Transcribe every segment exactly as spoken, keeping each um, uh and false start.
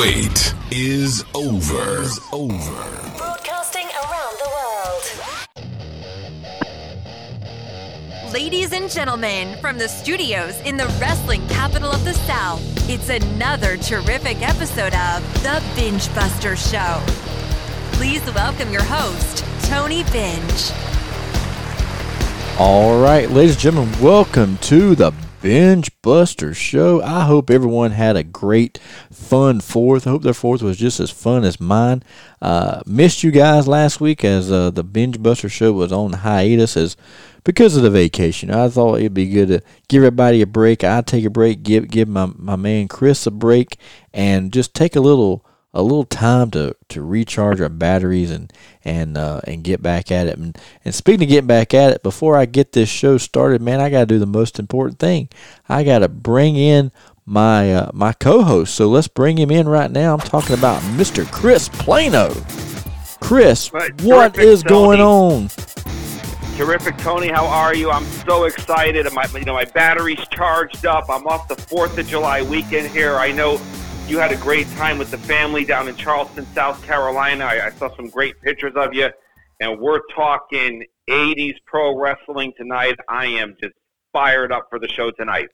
wait is over. Is over. Broadcasting around the world. Ladies and gentlemen, from the studios in the wrestling capital of the South, it's another terrific episode of The Binge Buster Show. Please welcome your host, Tony Binge. All right, ladies and gentlemen, welcome to the Binge Buster Show. I hope everyone had a great, fun fourth. I hope their fourth was just as fun as mine. Uh, missed you guys last week as uh, the Binge Buster Show was on hiatus as because of the vacation. I thought it'd be good to give everybody a break. I take a break, give give my, my man Chris a break, and just take a little a little time to, to recharge our batteries and and uh, and get back at it. And, and speaking of getting back at it, before I get this show started, man, I got to do the most important thing. I got to bring in my uh, my co-host. So let's bring him in right now. I'm talking about Mister Chris Plano. Chris, right, what is Tony. going on? Terrific, Tony. How are you? I'm so excited. My you know my battery's charged up. I'm off the fourth of July weekend here. I know you had a great time with the family down in Charleston, South Carolina. I, I saw some great pictures of you, and we're talking eighties pro wrestling tonight. I am just fired up for the show tonight.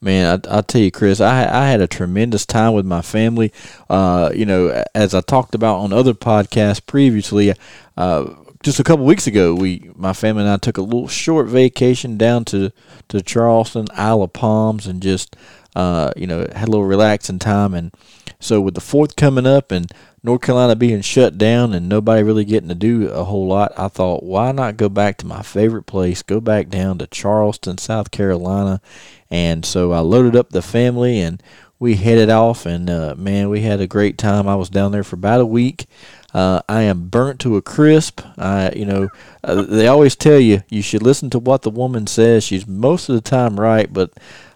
Man, I, I'll tell you, Chris, I, I had a tremendous time with my family. Uh, you know, as I talked about on other podcasts previously, uh, just a couple weeks ago, we, my family and I took a little short vacation down to, to Charleston, Isle of Palms, and just Uh, you know, had a little relaxing time. And so with the fourth coming up and North Carolina being shut down and nobody really getting to do a whole lot, I thought, why not go back to my favorite place, go back down to Charleston, South Carolina. And so I loaded up the family and we headed off, and uh, man, we had a great time. I was down there for about a week. Uh, I am burnt to a crisp. I, you know, uh, they always tell you, you should listen to what the woman says. She's most of the time right, but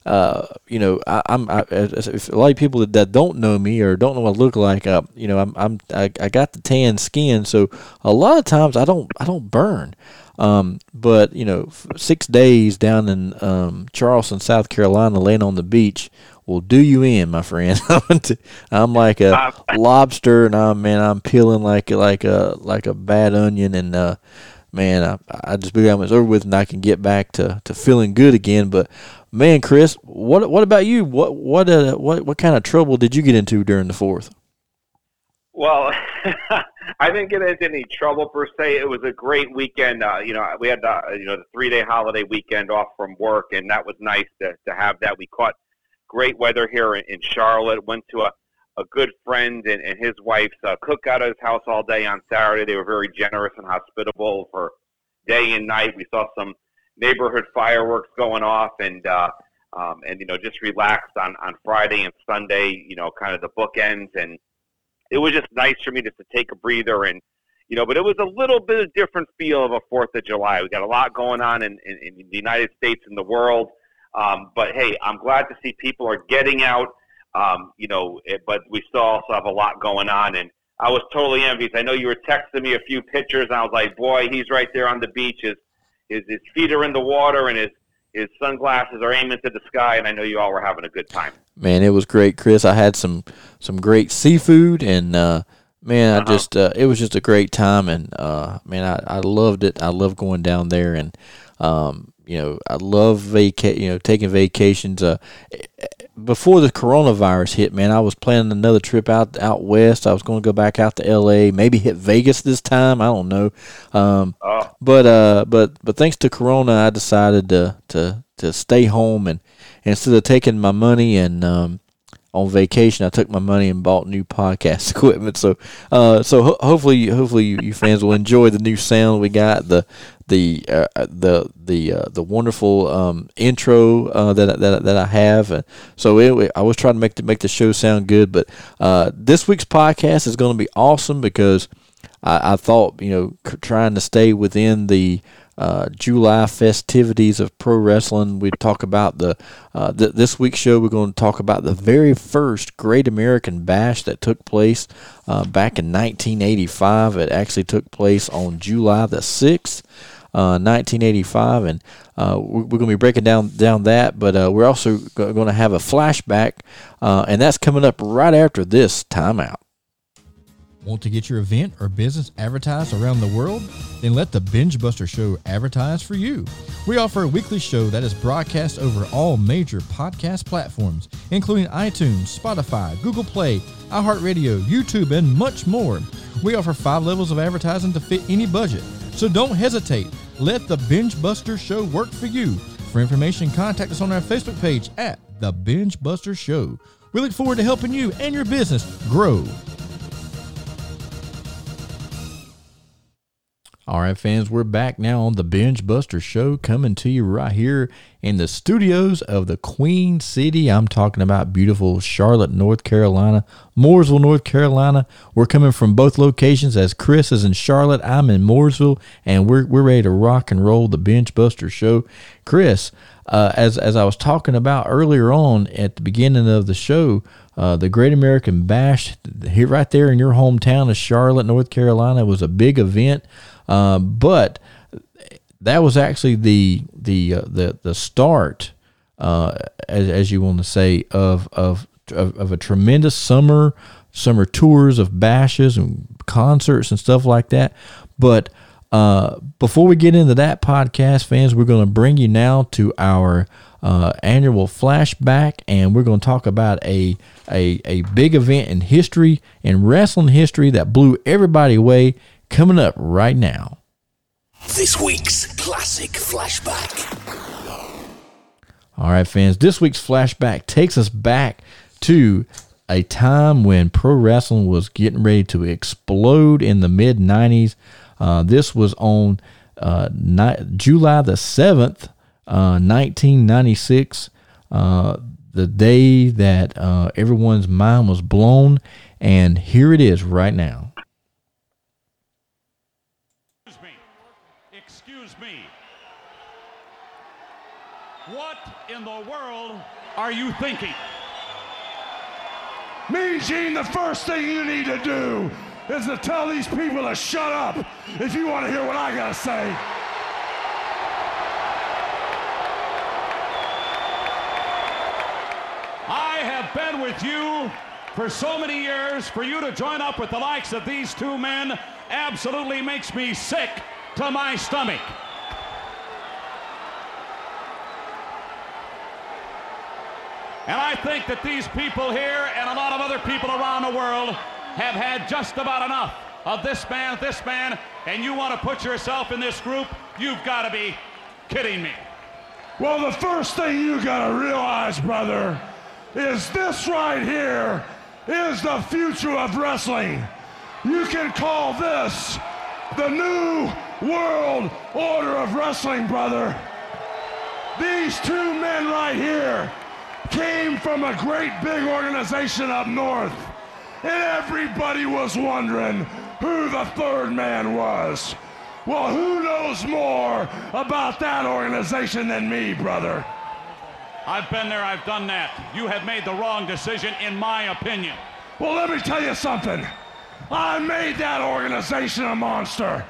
Uh, you know, I, I'm. I, if a lot of people that, that don't know me or don't know what I look like, uh, you know, I'm. I'm. I, I got the tan skin, so a lot of times I don't. I don't burn. Um, but you know, six days down in um, Charleston, South Carolina, laying on the beach will do you in, my friend. I'm like a lobster, and I'm man, I'm peeling like like a like a bad onion, and uh, man, I I just believe I was over with, and I can get back to, to feeling good again, but. Man, Chris, what what about you? What what uh, what what kind of trouble did you get into during the fourth? Well, I didn't get into any trouble per se. It was a great weekend. Uh, you know, we had the you know the three day holiday weekend off from work, and that was nice to to have that. We caught great weather here in, in Charlotte. Went to a, a good friend and, and his wife's uh, cookout at his house all day on Saturday. They were very generous and hospitable for day and night. We saw some neighborhood fireworks going off, and uh, um, and you know just relaxed on, on Friday and Sunday, you know, kind of the bookends, and it was just nice for me just to take a breather, and you know, but it was a little bit of different feel of a Fourth of July. We got a lot going on in, in, in the United States and the world, um, but hey, I'm glad to see people are getting out, um, you know, it, but we still also have a lot going on, and I was totally envious. I know you were texting me a few pictures, and I was like, boy, he's right there on the beaches. His, his feet are in the water, and his, his sunglasses are aiming to the sky, and I know you all were having a good time. Man, it was great, Chris. I had some, some great seafood, and, uh, man, uh-huh. I just uh, it was just a great time, and, uh, man, I, I loved it. I love going down there, and, um, you know, I love vaca- you know, taking vacations. Uh, before the coronavirus hit, man, I was planning another trip out out west. I was going to go back out to L A, maybe hit Vegas this time. I don't know. Um, oh. But uh, but but thanks to Corona, I decided to to, to stay home, and, and instead of taking my money and um, on vacation, I took my money and bought new podcast equipment. So uh, so ho- hopefully hopefully you, you fans will enjoy the new sound we got, the the uh, the the uh, the wonderful um, intro uh, that that that I have. And so it, I was trying to make the, make the show sound good, but uh, this week's podcast is going to be awesome because I, I thought you know c- trying to stay within the uh, July festivities of pro wrestling, we talk about the uh, th- this week's show. We're going to talk about the very first Great American Bash that took place uh, back in nineteen eighty-five. It actually took place on July the sixth. uh, nineteen eighty-five, and uh, we're going to be breaking down down that, but uh, we're also going to have a flashback, uh, and that's coming up right after this timeout. Want to get your event or business advertised around the world? Then let the Binge Buster Show advertise for you. We offer a weekly show that is broadcast over all major podcast platforms, including iTunes, Spotify, Google Play, iHeartRadio, YouTube, and much more. We offer five levels of advertising to fit any budget, so don't hesitate. Let the Binge Buster Show work for you. For information, contact us on our Facebook page at The Binge Buster Show. We look forward to helping you and your business grow. All right, fans, we're back now on the Binge Buster Show, coming to you right here in the studios of the Queen City. I'm talking about beautiful Charlotte, North Carolina, Mooresville, North Carolina. We're coming from both locations. As Chris is in Charlotte, I'm in Mooresville, and we're we're ready to rock and roll the Binge Buster Show. Chris, uh, as as I was talking about earlier on at the beginning of the show, Uh, the Great American Bash here, right there in your hometown of Charlotte, North Carolina, was a big event. Uh, but that was actually the the uh, the the start, uh, as as you want to say, of of of, of a tremendous summer summer tours of bashes and concerts and stuff like that. But uh, before we get into that, podcast fans, we're going to bring you now to our Uh, annual flashback, and we're going to talk about a, a a big event in history, in wrestling history, that blew everybody away, coming up right now. This week's classic flashback. All right, fans, this week's flashback takes us back to a time when pro wrestling was getting ready to explode in the mid nineties. Uh, this was on uh, ni- July the seventh, Uh, nineteen ninety-six, uh, the day that uh, everyone's mind was blown, and here it is right now. Excuse me. Excuse me. What in the world are you thinking? Mean Gene, the first thing you need to do is to tell these people to shut up if you want to hear what I got to say. Been with you for so many years, for you to join up with the likes of these two men absolutely makes me sick to my stomach. And I think that these people here and a lot of other people around the world have had just about enough of this man, this man, and you want to put yourself in this group? You've got to be kidding me. Well, the first thing you got to realize, brother, is this right here is the future of wrestling. You can call this the New World Order of Wrestling, brother. These two men right here came from a great big organization up north, and everybody was wondering who the third man was. Well, who knows more about that organization than me, brother? I've been there, I've done that. You have made the wrong decision, in my opinion. Well, let me tell you something. I made that organization a monster.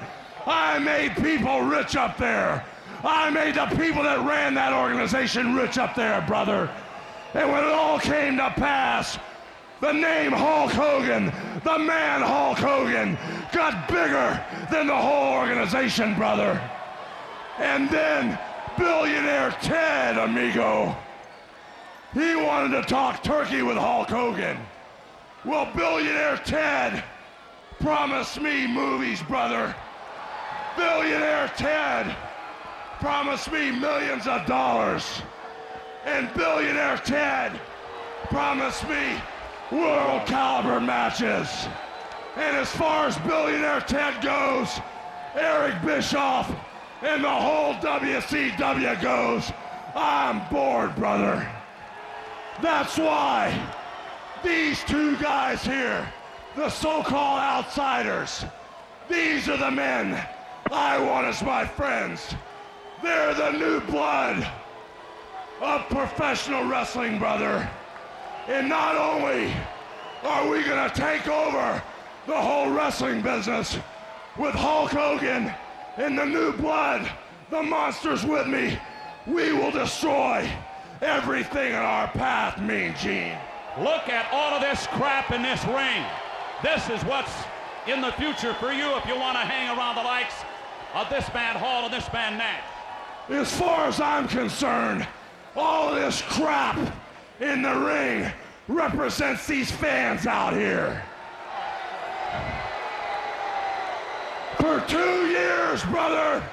I made people rich up there. I made the people that ran that organization rich up there, brother. And when it all came to pass, the name Hulk Hogan, the man Hulk Hogan, got bigger than the whole organization, brother. And then billionaire Ted, amigo, he wanted to talk turkey with Hulk Hogan. Well, billionaire Ted promised me movies, brother. Billionaire Ted promised me millions of dollars. And billionaire Ted promised me world caliber matches. And as far as billionaire Ted goes, Eric Bischoff and the whole W C W goes, I'm bored, brother. That's why these two guys here, the so-called outsiders, these are the men I want as my friends. They're the new blood of professional wrestling, brother. And not only are we gonna take over the whole wrestling business with Hulk Hogan In the new blood, the monster's with me. We will destroy everything in our path, Mean Gene. Look at all of this crap in this ring. This is what's in the future for you if you want to hang around the likes of this man Hall and this man Nash. As far as I'm concerned, all this crap in the ring represents these fans out here. For two years, brother,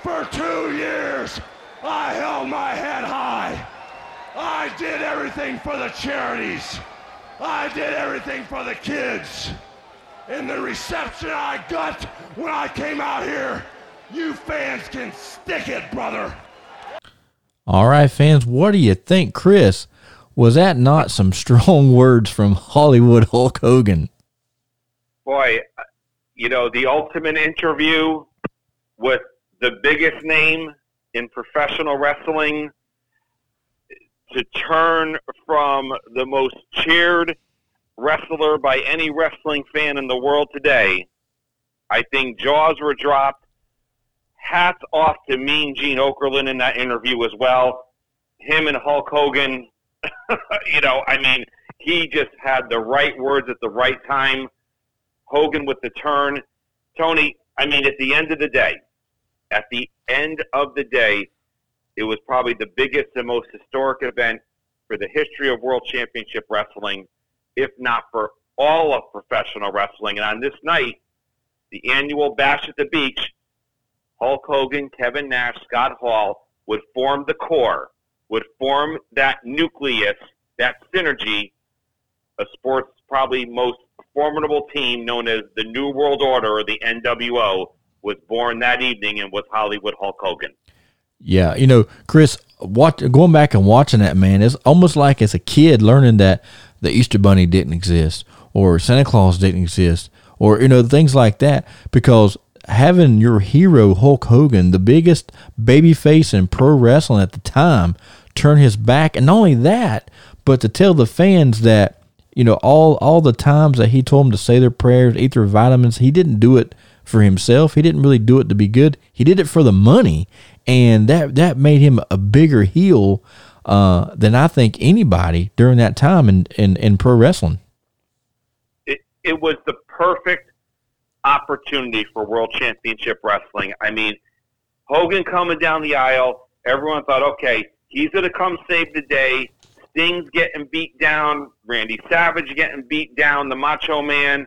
for two years, I held my head high. I did everything for the charities. I did everything for the kids. And the reception I got when I came out here, you fans can stick it, brother. All right, fans, what do you think, Chris? Was that not some strong words from Hollywood Hulk Hogan? Boy, you know, the ultimate interview with the biggest name in professional wrestling, to turn from the most cheered wrestler by any wrestling fan in the world today. I think jaws were dropped. Hats off to Mean Gene Okerlund in that interview as well. Him and Hulk Hogan, you know, I mean, he just had the right words at the right time. Hogan with the turn. Tony, I mean, at the end of the day, at the end of the day, it was probably the biggest and most historic event for the history of World Championship Wrestling, if not for all of professional wrestling. And on this night, the annual Bash at the Beach, Hulk Hogan, Kevin Nash, Scott Hall would form the core, would form that nucleus, that synergy, a sport's probably most formidable team known as the New World Order, or the N W O, was born that evening and was Hollywood Hulk Hogan. Yeah, you know, Chris, watch, going back and watching that, man, it's almost like as a kid learning that the Easter Bunny didn't exist, or Santa Claus didn't exist, or, you know, things like that, because having your hero, Hulk Hogan, the biggest babyface in pro wrestling at the time, turn his back, and not only that, but to tell the fans that, you know, all, all the times that he told them to say their prayers, eat their vitamins, he didn't do it for himself. He didn't really do it to be good. He did it for the money. And that, that made him a bigger heel uh, than I think anybody during that time in, in, in pro wrestling. It, it was the perfect opportunity for World Championship Wrestling. I mean, Hogan coming down the aisle, everyone thought, okay, he's going to come save the day. Sting's getting beat down. Randy Savage getting beat down. The Macho Man.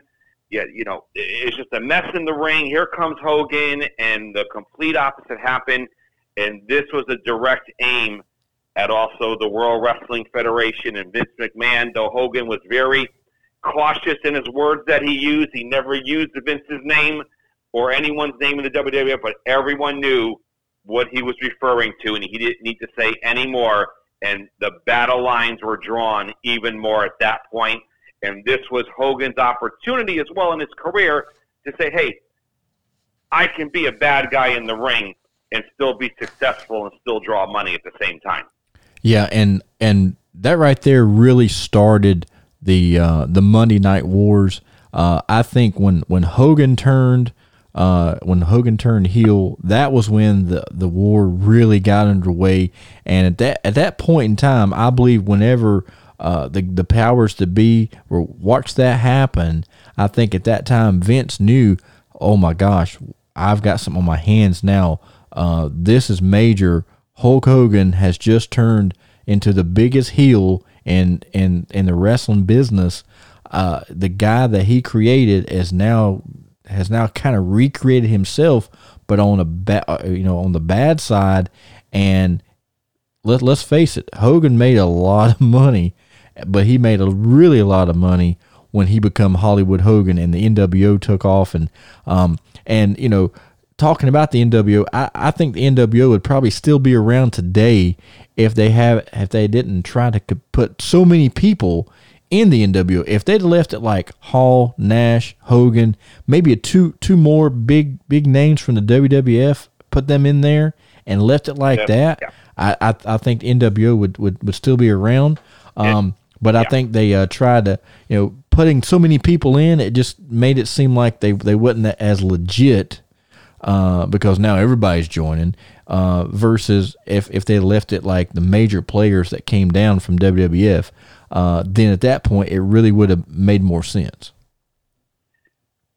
Yeah, you know, it's just a mess in the ring. Here comes Hogan, and the complete opposite happened. And this was a direct aim at also the World Wrestling Federation and Vince McMahon, though Hogan was very cautious in his words that he used. He never used Vince's name or anyone's name in the W W F, but everyone knew what he was referring to, and he didn't need to say any more. And the battle lines were drawn even more at that point. And this was Hogan's opportunity as well in his career to say, hey, I can be a bad guy in the ring and still be successful and still draw money at the same time. Yeah, and and that right there really started the uh, the Monday Night Wars. Uh, I think when, when Hogan turned uh, when Hogan turned heel, that was when the, the war really got underway. And at that at that point in time, I believe whenever Uh, the the powers to be were watched that happen. I think at that time Vince knew, oh my gosh, I've got something on my hands now. Uh, this is major. Hulk Hogan has just turned into the biggest heel in in, in the wrestling business. Uh, the guy that he created is now has now kind of recreated himself, but on a ba- you know on the bad side. And let let's face it, Hogan made a lot of money. But he made a really a lot of money when he became Hollywood Hogan and the N W O took off. And, um, and you know, talking about the N W O, I, I think the N W O would probably still be around today if they have if they didn't try to put so many people in the N W O. If they'd left it like Hall, Nash, Hogan, maybe a two two more big big names from the W W F, put them in there and left it like yeah. that, yeah. I, I I think the N W O would, would, would still be around. Um, But I yeah. think they uh, tried to, you know, putting so many people in, it just made it seem like they, they wasn't as legit uh, because now everybody's joining, uh, versus if, if they left it like the major players that came down from W W F, uh, then at that point it really would have made more sense.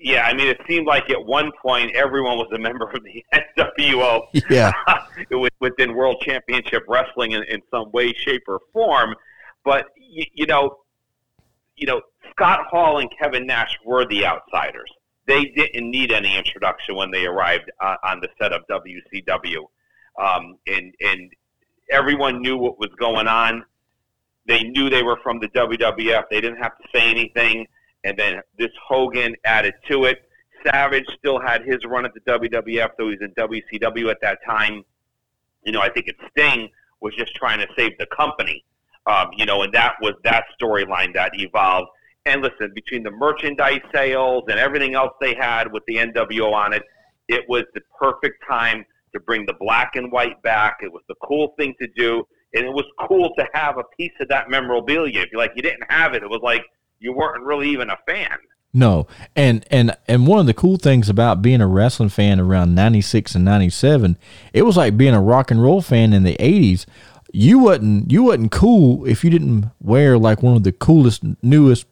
Yeah, I mean, it seemed like at one point everyone was a member of the N W O. Yeah, it was within World Championship Wrestling in, in some way, shape, or form. But you, you know, you know, Scott Hall and Kevin Nash were the outsiders. They didn't need any introduction when they arrived on, on the set of W C W, um, and and everyone knew what was going on. They knew they were from the W W F. They didn't have to say anything. And then this Hogan added to it. Savage still had his run at the W W F, though he's in W C W at that time. You know, I think it's Sting was just trying to save the company. Um, you know, and that was that storyline that evolved. And listen, between the merchandise sales and everything else they had with the N W O on it, it was the perfect time to bring the black and white back. It was the cool thing to do. And it was cool to have a piece of that memorabilia. If you like, you didn't have it, it was like, you weren't really even a fan. No. And, and and one of the cool things about being a wrestling fan around ninety-six and ninety-seven, it was like being a rock and roll fan in the eighties. You wasn't you wasn't cool if you didn't wear like one of the coolest, newest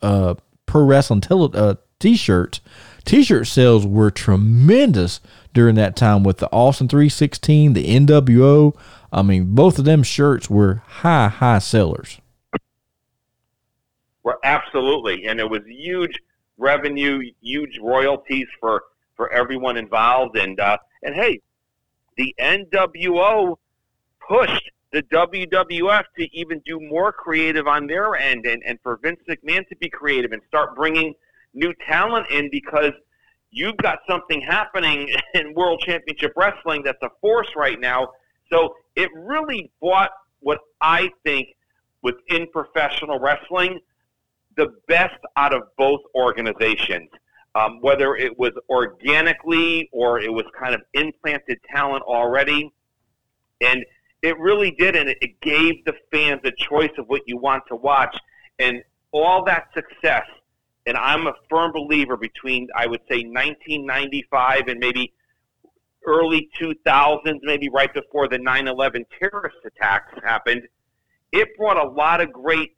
uh, pro wrestling tele, uh, T-shirts. T-shirt sales were tremendous during that time with the Austin three sixteen, the N W O. I mean, both of them shirts were high, high sellers. Absolutely, and it was huge revenue, huge royalties for, for everyone involved. And uh, and hey, the N W O pushed the W W F to even do more creative on their end, and, and for Vince McMahon to be creative and start bringing new talent in, because you've got something happening in World Championship Wrestling that's a force right now. So it really brought what I think within professional wrestling the best out of both organizations, um, whether it was organically or it was kind of implanted talent already. And it really did, and it gave the fans a choice of what you want to watch. And all that success, and I'm a firm believer between, I would say, nineteen ninety-five and maybe early two thousands, maybe right before the nine eleven terrorist attacks happened, it brought a lot of great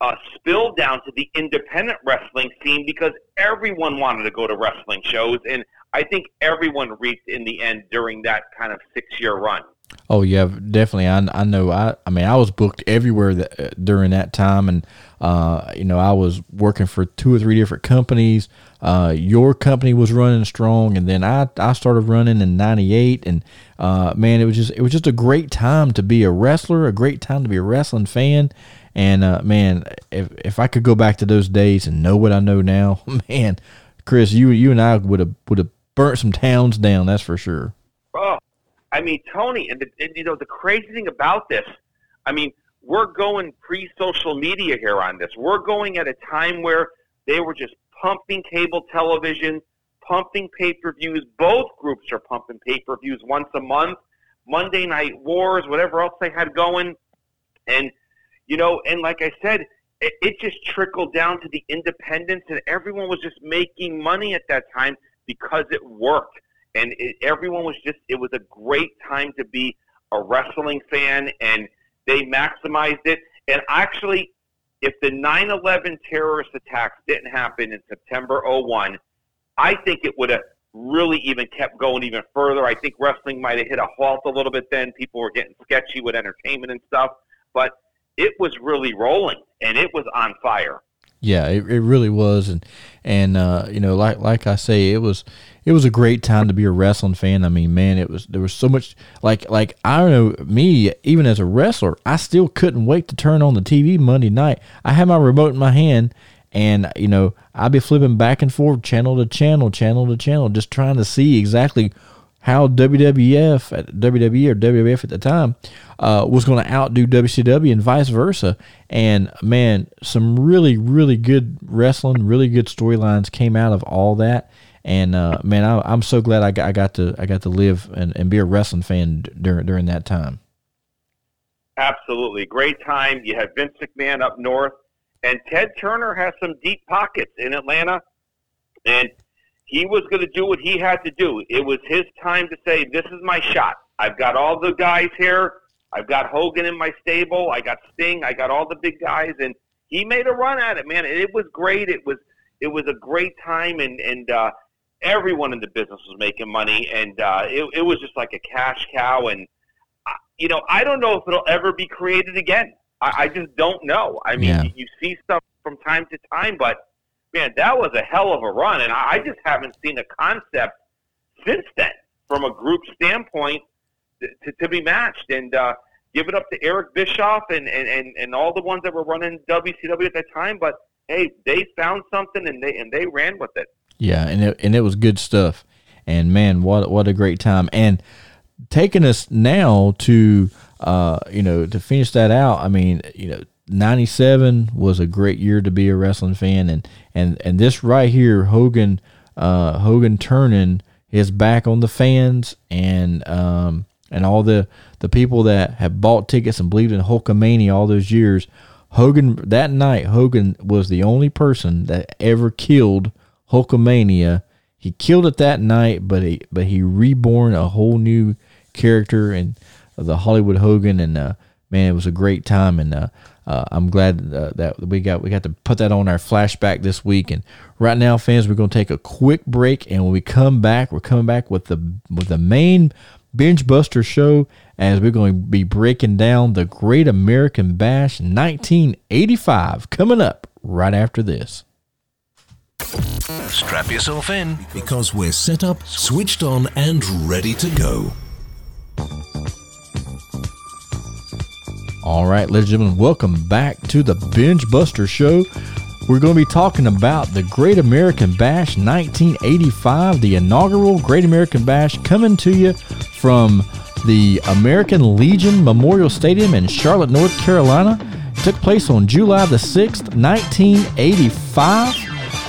Uh, spilled down to the independent wrestling scene, because everyone wanted to go to wrestling shows, and I think everyone reaped in the end during that kind of six-year run. Oh yeah, definitely. I I know. I I mean, I was booked everywhere that, uh, during that time, and uh, you know, I was working for two or three different companies. Uh, your company was running strong, and then I I started running in ninety-eight, and uh, man, it was just it was just a great time to be a wrestler, a great time to be a wrestling fan. And, uh, man, if if I could go back to those days and know what I know now, man, Chris, you you and I would have would have burnt some towns down, that's for sure. Oh, I mean, Tony, and, the, and, you know, the crazy thing about this, I mean, we're going pre-social media here on this. We're going at a time where they were just pumping cable television, pumping pay-per-views. Both groups are pumping pay-per-views once a month, Monday Night Wars, whatever else they had going, and you know, and like I said, it, it just trickled down to the independents, and everyone was just making money at that time because it worked. And it, everyone was just, it was a great time to be a wrestling fan, and they maximized it. And actually, if the nine eleven terrorist attacks didn't happen in September oh one, I think it would have really even kept going even further. I think wrestling might have hit a halt a little bit then. People were getting sketchy with entertainment and stuff. But it was really rolling, and it was on fire. Yeah, it, it really was, and and uh, you know, like like I say, it was it was a great time to be a wrestling fan. I mean, man, it was there was so much like like I don't know, me even as a wrestler, I still couldn't wait to turn on the T V Monday night. I had my remote in my hand, and you know, I'd be flipping back and forth, channel to channel, channel to channel, just trying to see exactly how W W F at W W E or W W F at the time uh, was going to outdo W C W and vice versa. And man, some really, really good wrestling, really good storylines came out of all that. And uh, man, I, I'm so glad I got, I got to I got to live and, and be a wrestling fan during during that time. Absolutely, great time. You had Vince McMahon up north, and Ted Turner has some deep pockets in Atlanta, and He was going to do what he had to do. It was his time to say, this is my shot. I've got all the guys here. I've got Hogan in my stable. I got Sting. I got all the big guys. And he made a run at it, man. And it was great. It was it was a great time. And, and uh, everyone in the business was making money. And uh, it, it was just like a cash cow. And, uh, you know, I don't know if it'll ever be created again. I, I just don't know. I mean, yeah. you, you see stuff from time to time, but, man, that was a hell of a run, and I just haven't seen a concept since then from a group standpoint to, to be matched. And uh, give it up to Eric Bischoff and, and, and, and all the ones that were running W C W at that time. But, hey, they found something, and they and they ran with it. Yeah, and it, and it was good stuff. And, man, what what a great time. And taking us now to, uh, you know, to finish that out, I mean, you know, ninety-seven was a great year to be a wrestling fan, and and and this right here, Hogan, uh, Hogan turning his back on the fans and um and all the the people that have bought tickets and believed in Hulkamania all those years. Hogan that night, Hogan was the only person that ever killed Hulkamania. He killed it that night, but he but he reborn a whole new character and the Hollywood Hogan, and uh, man, it was a great time, and uh. Uh, I'm glad uh, that we got we got to put that on our flashback this week. And right now, fans, we're going to take a quick break, and when we come back, we're coming back with the with the main Binge Buster show, as we're going to be breaking down the Great American Bash nineteen eighty-five coming up right after this. Strap yourself in, because we're set up, switched on, and ready to go. All right, ladies and gentlemen, welcome back to the Binge Buster Show. We're going to be talking about the Great American Bash nineteen eighty-five, the inaugural Great American Bash, coming to you from the American Legion Memorial Stadium in Charlotte, North Carolina. It took place on July the sixth, nineteen eighty-five.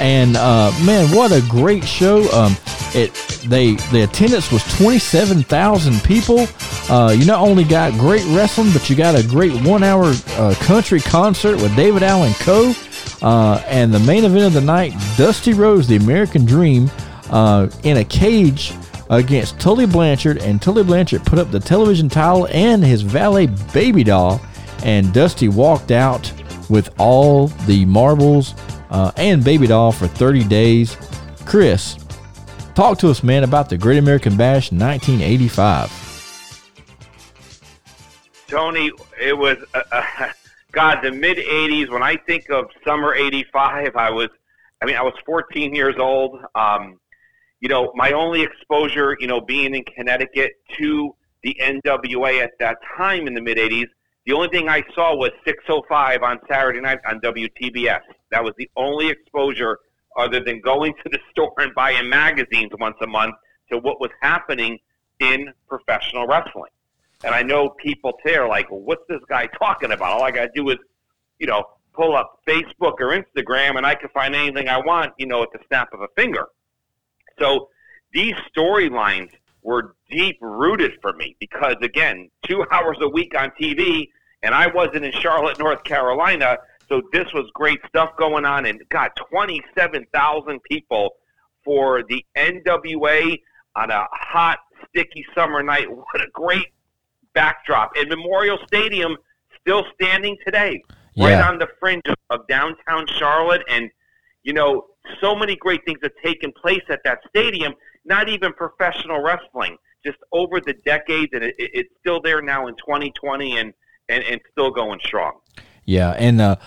And, uh, man, what a great show. Um, it they the attendance was twenty-seven thousand people. Uh, you not only got great wrestling, but you got a great one-hour uh, country concert with David Allan Coe. Uh, and the main event of the night, Dusty Rhodes, the American Dream, uh, in a cage against Tully Blanchard. And Tully Blanchard put up the television title and his valet Baby Doll. And Dusty walked out with all the marbles uh, and Baby Doll for thirty days. Chris, talk to us, man, about the Great American Bash nineteen eighty-five. Tony, it was, uh, uh, God, the mid-eighties, when I think of summer eighty-five, I was, I mean, I was fourteen years old. Um, you know, my only exposure, you know, being in Connecticut to the N W A at that time in the mid-eighties, the only thing I saw was six oh five on Saturday night on W T B S. That was the only exposure, other than going to the store and buying magazines once a month, to what was happening in professional wrestling. And I know people there are like, well, what's this guy talking about? All I got to do is, you know, pull up Facebook or Instagram, and I can find anything I want, you know, at the snap of a finger. So these storylines were deep-rooted for me because, again, two hours a week on T V, and I wasn't in Charlotte, North Carolina, so this was great stuff going on. And, God, twenty-seven thousand people for the N W A on a hot, sticky summer night. What a great backdrop. And Memorial Stadium still standing today, yeah. Right on the fringe of, of downtown Charlotte. And, you know, so many great things have taken place at that stadium, not even professional wrestling, just over the decades. And it, it, it's still there now in twenty twenty and, and, and still going strong. Yeah. And, uh,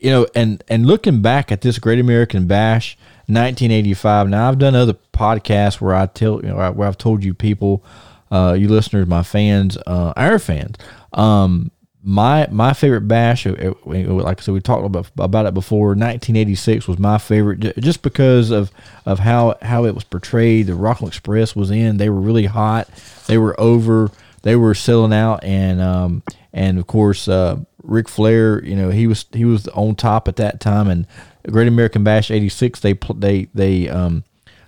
you know, and, and looking back at this Great American Bash nineteen eighty-five, now I've done other podcasts where I tell, you know, where I've told you people, Uh, you listeners, my fans, uh, our fans. Um, my my favorite bash, like I said, we talked about about it before. nineteen eighty-six was my favorite, just because of of how how it was portrayed. The Rockland Express was in; they were really hot. They were over. They were selling out, and um, and of course, uh, Ric Flair. You know, he was he was on top at that time. And Great American Bash eighty-six, they they they. Um,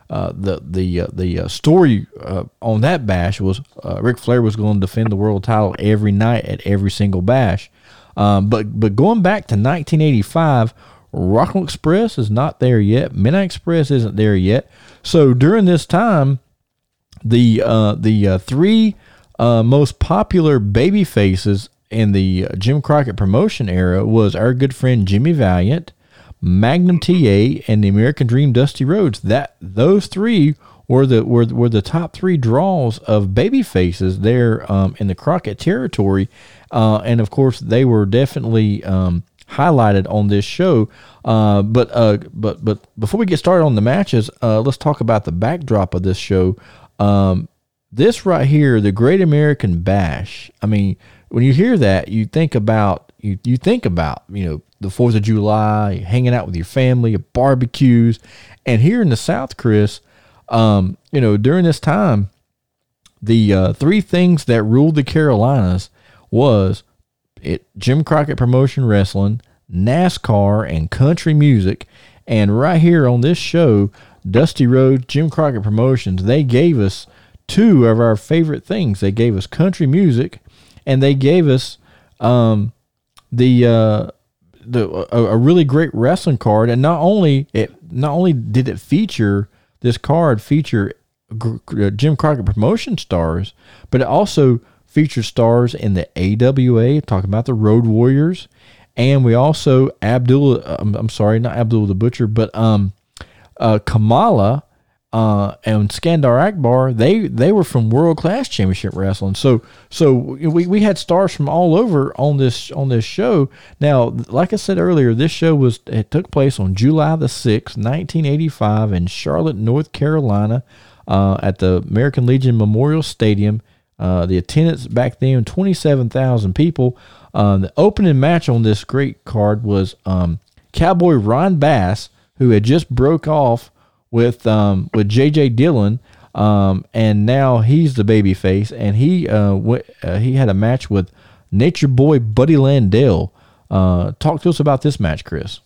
Uh, the the uh, the uh, story uh, on that bash was uh, Ric Flair was going to defend the world title every night at every single bash. Um, but but going back to nineteen eighty-five, Rockland Express is not there yet. Midnight Express isn't there yet. So during this time, the uh, the uh, three uh, most popular baby faces in the Jim Crockett promotion era was our good friend Jimmy Valiant, Magnum T A, and the American Dream Dusty Rhodes. That those three were the were were the top three draws of baby faces there um, in the Crockett territory, uh, and of course they were definitely um, highlighted on this show. Uh, but uh, but but before we get started on the matches, uh, let's talk about the backdrop of this show. Um, this right here, the Great American Bash. I mean, when you hear that, you think about you you think about you know. the fourth of July, hanging out with your family, barbecues. And here in the South, Chris, um, you know, during this time, the uh, three things that ruled the Carolinas was it Jim Crockett Promotion Wrestling, NASCAR, and country music. And right here on this show, Dusty Rhodes, Jim Crockett Promotions, they gave us two of our favorite things. They gave us country music, and they gave us um, the... Uh, The, a, a really great wrestling card, and not only it, not only did it feature this card feature uh, Jim Crockett promotion stars, but it also featured stars in the A W A. Talking about the Road Warriors, and we also Abdullah. I'm, I'm sorry, not Abdullah the Butcher, but um, uh, Kamala uh, and Skandar Akbar. They they were from World Class Championship Wrestling. So so we we had stars from all over on this on this show. Now, like I said earlier, this show was it took place on July the sixth, nineteen eighty five, in Charlotte, North Carolina, uh, at the American Legion Memorial Stadium. Uh, the attendance back then twenty seven thousand people. Uh, the opening match on this great card was um, Cowboy Ron Bass, who had just broke off with um with J J Dillon, um and now he's the babyface, and he uh, w- uh he had a match with Nature Boy Buddy Landell. Uh, talk to us about this match, Chris.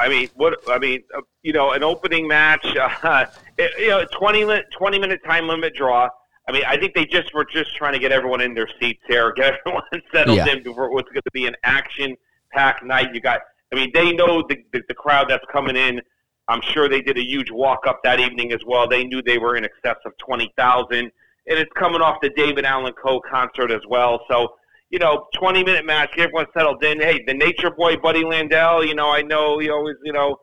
I mean, what I mean, uh, you know, an opening match, uh, it, you know, twenty, twenty minute time limit draw. I mean, I think they just were just trying to get everyone in their seats here, get everyone settled yeah. in for what's going to be an action-packed night. You got, I mean, they know the the, the crowd that's coming in. I'm sure they did a huge walk-up that evening as well. They knew they were in excess of twenty thousand. And it's coming off the David Allan Coe concert as well. So, you know, twenty-minute match, everyone settled in. Hey, the Nature Boy, Buddy Landell, you know, I know he always, you know,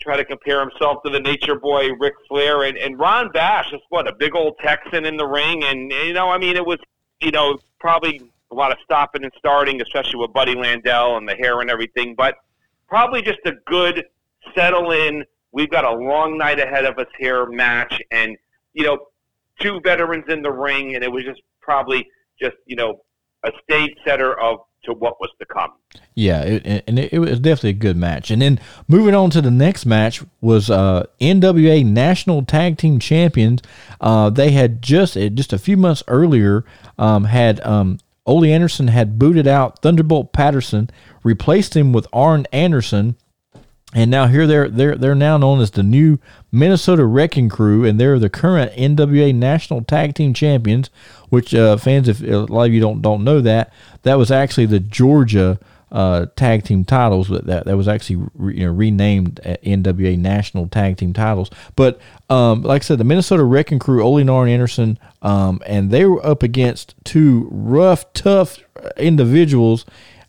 try to compare himself to the Nature Boy, Ric Flair. And, and Ron Bash is, what, a big old Texan in the ring. And, you know, I mean, it was, you know, probably a lot of stopping and starting, especially with Buddy Landell and the hair and everything. But probably just a good – settle in. We've got a long night ahead of us here, match, and, you know, two veterans in the ring, and it was just probably just, you know, a stage setter of to what was to come. Yeah, it, and it, it was definitely a good match. And then moving on to the next match was uh, N W A National Tag Team Champions. Uh, they had just just a few months earlier um, had um, Ole Anderson had booted out Thunderbolt Patterson, replaced him with Arn Anderson. And now here they're they're they're now known as the new Minnesota Wrecking Crew, and they're the current N W A National Tag Team Champions. Which uh, fans, if a lot of you don't don't know that, that was actually the Georgia uh, Tag Team Titles, but that that was actually re, you know, renamed N W A National Tag Team Titles. But um, like I said, the Minnesota Wrecking Crew, Ole and Arn Anderson, um, and they were up against two rough, tough individuals.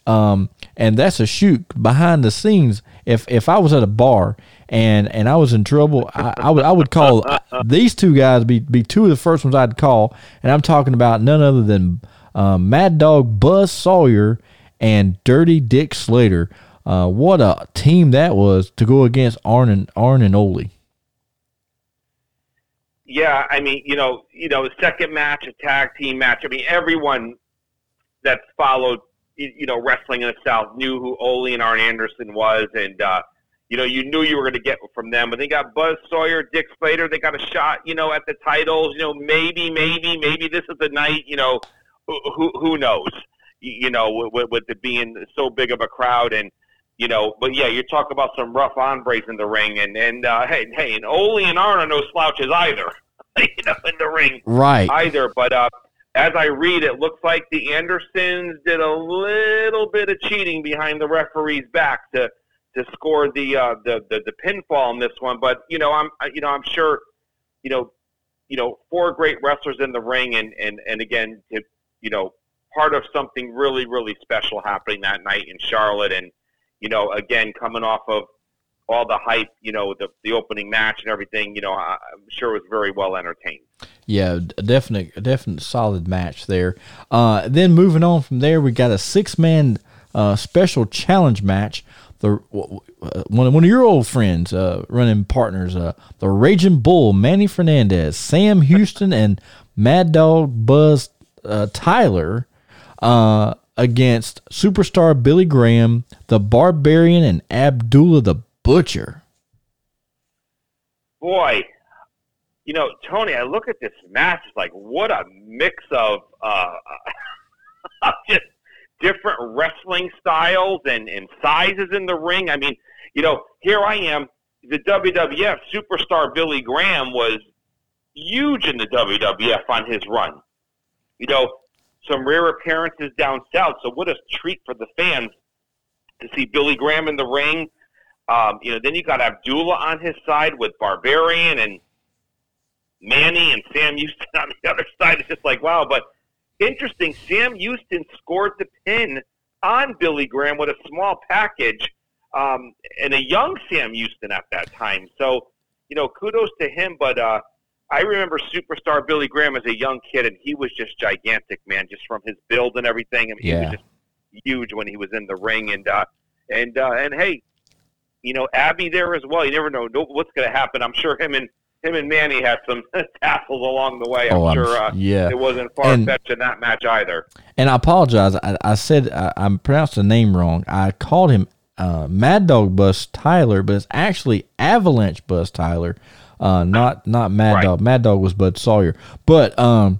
Um, and that's a shoot behind the scenes. If if I was at a bar and, and I was in trouble, I, I would I would call these two guys be be two of the first ones I'd call, and I'm talking about none other than uh, Mad Dog Buzz Sawyer and Dirty Dick Slater. Uh, what a team that was to go against Arn and Arn and Ole. Yeah, I mean, you know, you know, the second match, a tag team match. I mean, everyone that's followed, you know, wrestling in the South knew who Ole and Arn Anderson was, and, uh, you know, you knew you were going to get from them. But they got Buzz Sawyer, Dick Slater. They got a shot, you know, at the titles. You know, maybe, maybe, maybe this is the night, you know, who who knows, you know, with, with it being so big of a crowd. And, you know, but, yeah, you're talking about some rough hombres in the ring. And, and uh, hey, hey, and Ole and Arn are no slouches either, you know, in the ring. Right. Either, but, uh, as I read, it looks like the Andersons did a little bit of cheating behind the referee's back to to score the uh, the, the the pinfall in this one. But you know, I'm you know I'm sure you know you know four great wrestlers in the ring, and and and again, to, you know, part of something really really special happening that night in Charlotte, and you know, again, coming off of all the hype, you know, the the opening match and everything, you know, I'm sure it was very well entertained. Yeah, a definite, a definite solid match there. Uh, then moving on from there, we got a six-man uh, special challenge match. The uh, one, one of your old friends, uh, running partners, uh, the Raging Bull, Manny Fernandez, Sam Houston, and Mad Dog Buzz uh, Tyler uh, against Superstar Billy Graham, the Barbarian, and Abdullah the Butcher. Boy, you know, Tony, I look at this match, it's like, what a mix of uh, just different wrestling styles and, and sizes in the ring. I mean, you know, here I am, the W W F, Superstar Billy Graham was huge in the W W F on his run. You know, some rare appearances down south, so what a treat for the fans to see Billy Graham in the ring. Um, you know, then you got Abdullah on his side with Barbarian and Manny and Sam Houston on the other side. It's just like, wow. But interesting, Sam Houston scored the pin on Billy Graham with a small package, um, and a young Sam Houston at that time. So, you know, kudos to him. But uh, I remember Superstar Billy Graham as a young kid, and he was just gigantic, man, just from his build and everything. I mean, yeah. He was just huge when he was in the ring. And, uh, and, uh, and hey, you know, Abby there as well. You never know what's going to happen. I'm sure him and him and Manny had some tackles along the way. I'm oh, sure I'm, uh, yeah. It wasn't far-fetched in that match either. And I apologize. I, I said I, I pronounced the name wrong. I called him uh, Mad Dog Buzz Tyler, but it's actually Avalanche Buzz Tyler, uh, not not Mad right. Dog. Mad Dog was Bud Sawyer. But um,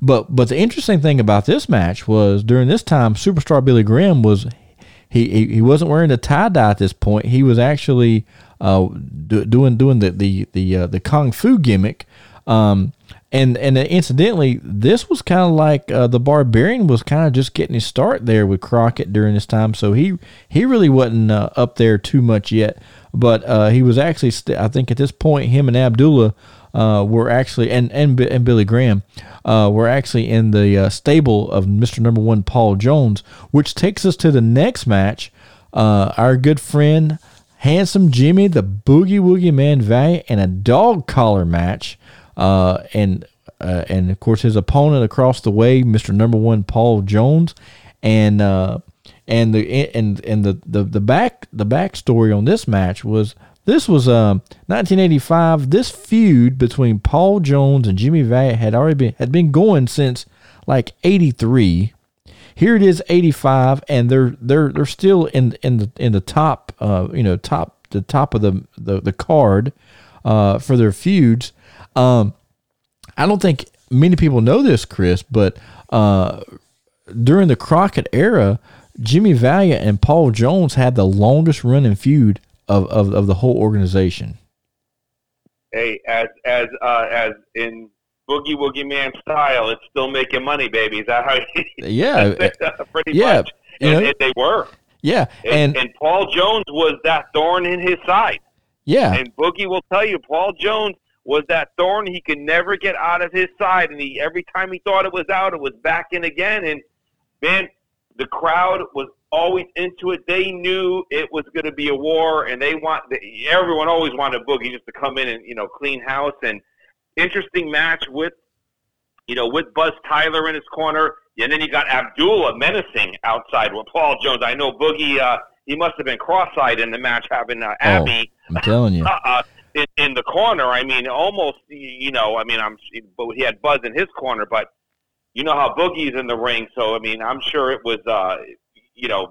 but but the interesting thing about this match was during this time, Superstar Billy Graham was – He, he he wasn't wearing the tie dye at this point. He was actually uh do, doing doing the the the uh, the kung fu gimmick, um and and incidentally, this was kind of like uh, the Barbarian was kind of just getting his start there with Crockett during this time. So he he really wasn't uh, up there too much yet, but uh, he was actually st- I think at this point him and Abdullah uh were actually and and and Billy Graham uh were actually in the uh, stable of Mister Number One Paul Jones, which takes us to the next match. Uh our good friend Handsome Jimmy, the Boogie Woogie Man Valiant, and a dog collar match, uh and uh, and of course his opponent across the way, Mister Number One Paul Jones. And uh and the and and the the, the back the backstory on this match was This was um, nineteen eighty-five. This feud between Paul Jones and Jimmy Valiant had already been had been going since like eighty-three. Here it is, eighty-five, and they're they're they're still in in the in the top uh you know top the top of the the, the card uh for their feuds. Um, I don't think many people know this, Chris, but uh during the Crockett era, Jimmy Valiant and Paul Jones had the longest running feud Of, of of the whole organization. Hey, as as uh, as in Boogie Woogie Man style, it's still making money, baby. Is that how? You, yeah, that's it, uh, pretty yeah, much. You and, know, and they were. Yeah, and, and and Paul Jones was that thorn in his side. Yeah, and Boogie will tell you, Paul Jones was that thorn he could never get out of his side, and he every time he thought it was out, it was back in again. And man, the crowd was always into it. They knew it was going to be a war, and they want they, everyone always wanted Boogie just to come in and, you know, clean house. And interesting match with, you know, with Buzz Tyler in his corner, and then you got Abdullah menacing outside with Paul Jones. I know Boogie, uh, he must have been cross-eyed in the match, having uh, Abby. Oh, I'm telling you, uh, in, in the corner. I mean, almost, you know, I mean, I'm, he had Buzz in his corner, but you know how Boogie's in the ring, so I mean, I'm sure it was. Uh, You know,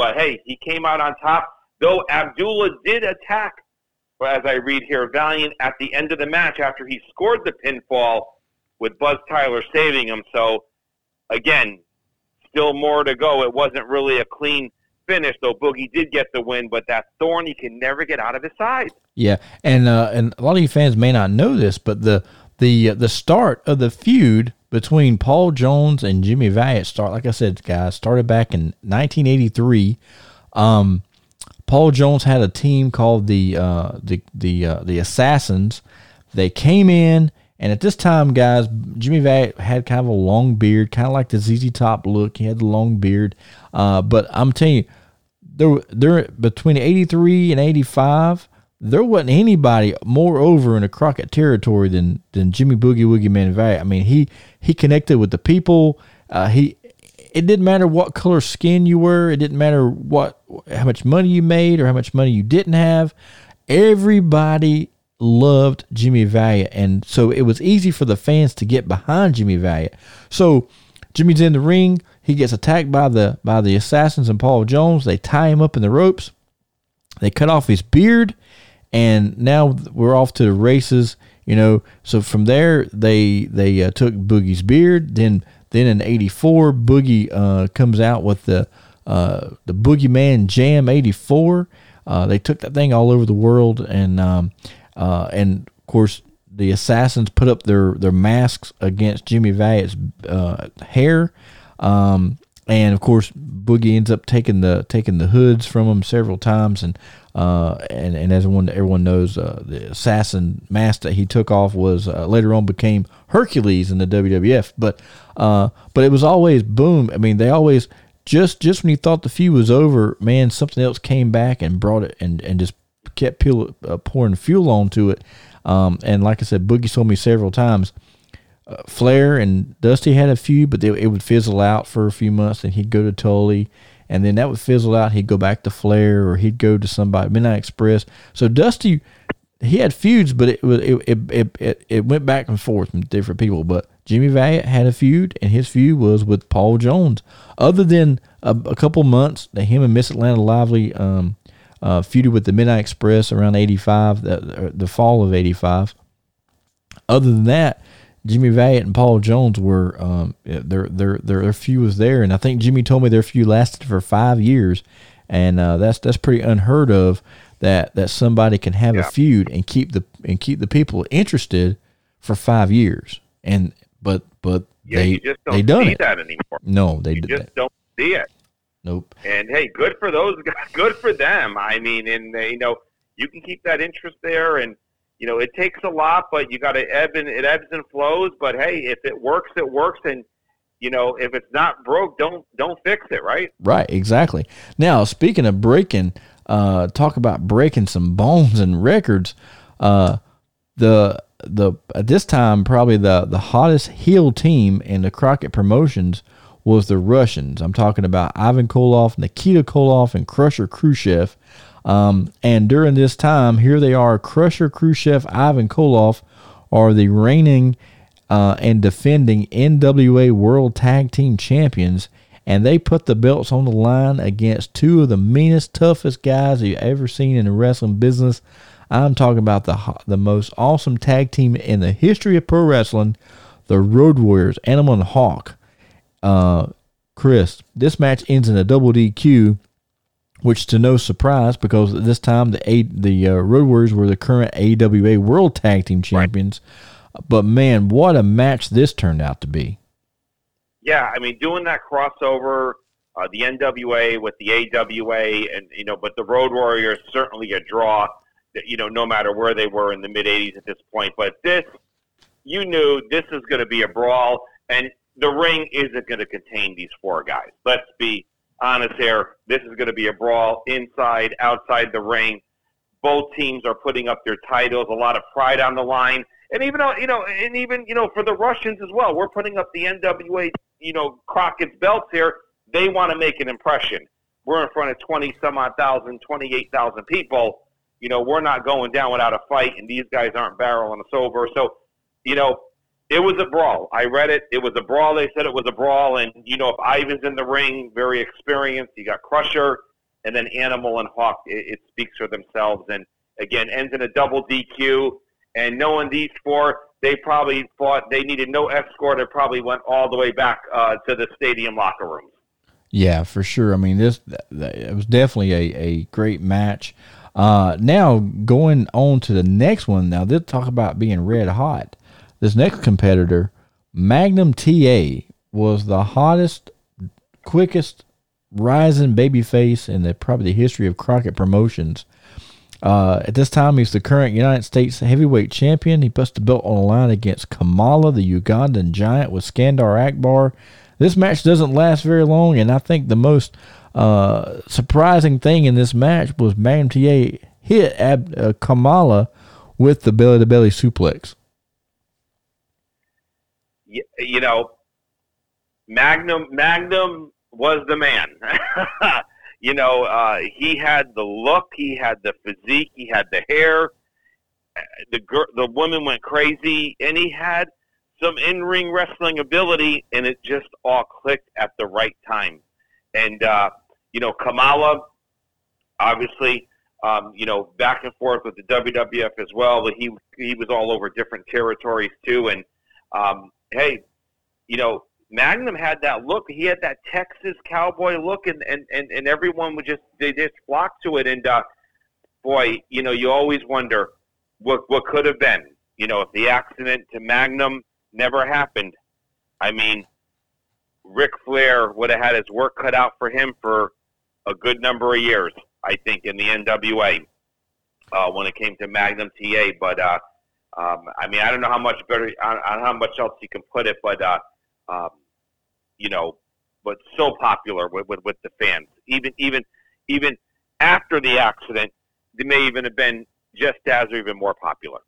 but hey, he came out on top, though Abdullah did attack, as I read here, Valiant at the end of the match after he scored the pinfall with Buzz Tyler saving him. So, again, still more to go. It wasn't really a clean finish, though Boogie did get the win, but that thorn he can never get out of his side. Yeah, and uh, and a lot of you fans may not know this, but the the uh, the start of the feud between Paul Jones and Jimmy Valiant start, like I said, guys, started back in nineteen eighty-three. Um, Paul Jones had a team called the uh, the the uh, the Assassins. They came in, and at this time, guys, Jimmy Valiant had kind of a long beard, kind of like the Z Z Top look. He had the long beard, uh, but I'm telling you, there there between eighty-three and eighty-five, there wasn't anybody more over in the Crockett territory than than Jimmy Boogie Woogie Man Valiant. I mean, he he connected with the people. Uh, he. It didn't matter what color skin you were. It didn't matter what how much money you made or how much money you didn't have. Everybody loved Jimmy Valiant, and so it was easy for the fans to get behind Jimmy Valiant. So Jimmy's in the ring. He gets attacked by the by the Assassins and Paul Jones. They tie him up in the ropes. They cut off his beard, and now we're off to the races. You know, so from there they they uh, took Boogie's beard, then. Then in eighty-four, Boogie uh, comes out with the uh, the Boogeyman Jam eighty-four. Uh, they took that thing all over the world, and um, uh, and of course the Assassins put up their, their masks against Jimmy Valiant's uh, hair, um, and of course Boogie ends up taking the taking the hoods from him several times, and uh, and and as everyone everyone knows, uh, the Assassin mask that he took off was uh, later on became Hercules in the W W F, but. Uh, but it was always boom. I mean, they always just, just when you thought the feud was over, man, something else came back and brought it and, and just kept peel, uh, pouring fuel onto it. Um, and like I said, Boogie told me several times, uh, Flair and Dusty had a feud, but they, it would fizzle out for a few months and he'd go to Tully and then that would fizzle out. He'd go back to Flair or he'd go to somebody, Midnight Express. So Dusty, he had feuds, but it was, it, it, it, it, it went back and forth with different people, but Jimmy Valiant had a feud, and his feud was with Paul Jones. Other than a, a couple months that him and Miss Atlanta Lively um, uh, feuded with the Midnight Express around eighty-five, the, the fall of eighty-five. Other than that, Jimmy Valiant and Paul Jones were um, their their their feud was there, and I think Jimmy told me their feud lasted for five years, and uh, that's that's pretty unheard of that that somebody can have yeah. a feud and keep the and keep the people interested for five years, and But but yeah, they you just don't they done see it. that anymore. No, they you did just that. don't see it. Nope. And hey, good for those guys. Good for them. I mean, and you know, you can keep that interest there, and you know, it takes a lot, but you got to ebb and it ebbs and flows. But hey, if it works, it works, and you know, if it's not broke, don't don't fix it. Right. Right. Exactly. Now, speaking of breaking, uh, talk about breaking some bones and records. Uh, the The at this time probably the, the hottest heel team in the Crockett Promotions was the Russians. I'm talking about Ivan Koloff, Nikita Koloff, and Crusher Khrushchev. Um, and during this time, here they are: Crusher Khrushchev, Ivan Koloff are the reigning uh, and defending N W A World Tag Team Champions, and they put the belts on the line against two of the meanest, toughest guys you've ever seen in the wrestling business. I'm talking about the the most awesome tag team in the history of pro wrestling, the Road Warriors, Animal and Hawk. Uh, Chris, this match ends in a double D Q, which to no surprise, because at this time the a, the uh, Road Warriors were the current A W A World Tag Team Champions. Right. But man, what a match this turned out to be. Yeah, I mean, doing that crossover, uh, the N W A with the A W A, and you know, but the Road Warriors certainly a draw. You know, no matter where they were in the mid-eighties at this point. But this, you knew this is going to be a brawl, and the ring isn't going to contain these four guys. Let's be honest here. This is going to be a brawl inside, outside the ring. Both teams are putting up their titles, a lot of pride on the line. And even, you know, and even, you know, for the Russians as well, we're putting up the N W A, you know, Crockett's belts here. They want to make an impression. We're in front of twenty-some-odd thousand, twenty-eight thousand people. You know, we're not going down without a fight, and these guys aren't barreling us over. So, you know, it was a brawl. I read it. It was a brawl. They said it was a brawl. And, you know, if Ivan's in the ring, very experienced, you got Crusher, and then Animal and Hawk, it, it speaks for themselves. And, again, ends in a double D Q. And knowing these four, they probably fought. They needed no escort. It probably went all the way back uh, to the stadium locker rooms. Yeah, for sure. I mean, this it was definitely a, a great match. Uh, now going on to the next one. Now, they'll talk about being red hot. This next competitor Magnum T A was the hottest, quickest rising babyface in the probably the history of Crockett Promotions. Uh, at this time, he's the current United States heavyweight champion. He puts the belt on the line against Kamala, the Ugandan giant, with Skandar Akbar. This match doesn't last very long, and I think the most uh, surprising thing in this match was Magnum T A hit Ab- uh, Kamala with the belly-to-belly suplex. You, you know, Magnum Magnum was the man. You know, uh, he had the look, he had the physique, he had the hair. The girl, the woman went crazy, and he had some in-ring wrestling ability, and it just all clicked at the right time. And, uh, you know, Kamala, obviously, um, you know, back and forth with the W W F as well, but he, he was all over different territories too. And, um, hey, you know, Magnum had that look. He had that Texas cowboy look, and, and, and, and everyone would just, they just flocked to it. And, uh, boy, you know, you always wonder what what could have been. You know, if the accident to Magnum never happened, I mean, Ric Flair would have had his work cut out for him for a good number of years, I think, in the N W A uh, when it came to Magnum T A. But, uh, um, I mean, I don't know how much better, on, on how much else you can put it, but, uh, um, you know, but so popular with, with, with the fans. Even even even after the accident, they may even have been just as or even more popular.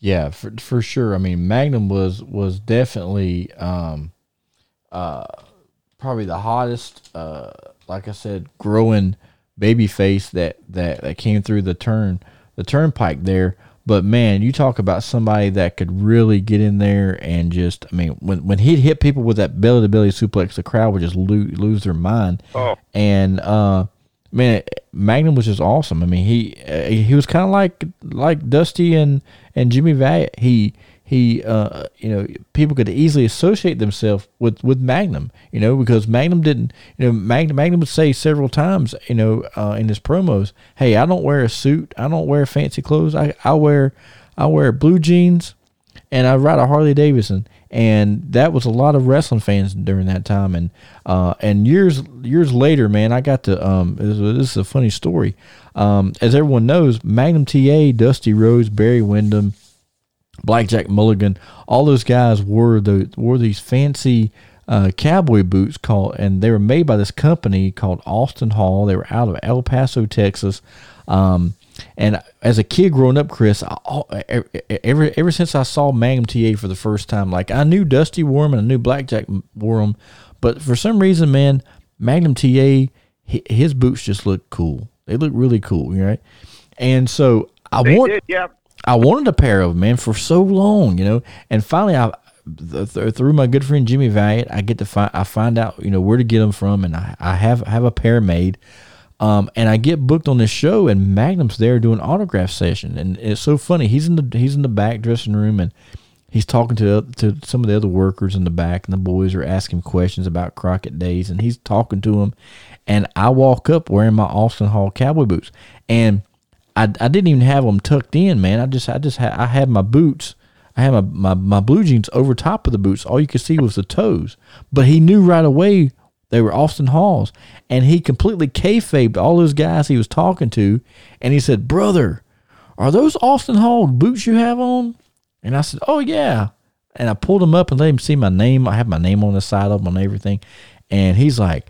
Yeah, for for sure. I mean, Magnum was was definitely um, uh, probably the hottest, uh, like I said, growing babyface that, that, that came through the turn the turnpike there. But, man, you talk about somebody that could really get in there and just, I mean, when, when he'd hit people with that belly-to-belly suplex, the crowd would just lo- lose their mind. Oh. And, uh, man, Magnum was just awesome. I mean, he uh, he was kind of like like Dusty and, and Jimmy Valiant. He, he uh, you know, people could easily associate themselves with, with Magnum, you know, because Magnum didn't, you know, Magnum, Magnum would say several times, you know, uh, in his promos, hey, I don't wear a suit. I don't wear fancy clothes. I, I wear I wear blue jeans, and I ride a Harley Davidson. And that was a lot of wrestling fans during that time. And uh, and years years later, man, I got to, um, this, this is a funny story. Um, as everyone knows, Magnum T A, Dusty Rhodes, Barry Windham, Blackjack Mulligan, all those guys wore the wore these fancy uh, cowboy boots called, and they were made by this company called Austin Hall. They were out of El Paso, Texas. Um, and as a kid growing up, Chris, I, ever ever since I saw Magnum T A for the first time, like I knew Dusty wore them and I knew Blackjack wore them, but for some reason, man, Magnum T A, his boots just looked cool. They looked really cool, right? And so I they want. Did, yeah. I wanted a pair of them, man, for so long, you know. And finally, I th- through my good friend Jimmy Valiant, I get to find I find out, you know, where to get them from, and I, I have have a pair made. Um, and I get booked on this show, and Magnum's there doing autograph session, and it's so funny. He's in the he's in the back dressing room, and he's talking to to some of the other workers in the back, and the boys are asking questions about Crockett days, and he's talking to them. And I walk up wearing my Austin Hall cowboy boots, and I, I didn't even have them tucked in, man. I just I just had I had my boots. I had my, my, my blue jeans over top of the boots. All you could see was the toes. But he knew right away they were Austin Hall's, and he completely kayfabed all those guys he was talking to, and he said, "Brother, are those Austin Hall boots you have on?" And I said, "Oh yeah." And I pulled them up and let him see my name. I have my name on the side of them and everything. And he's like,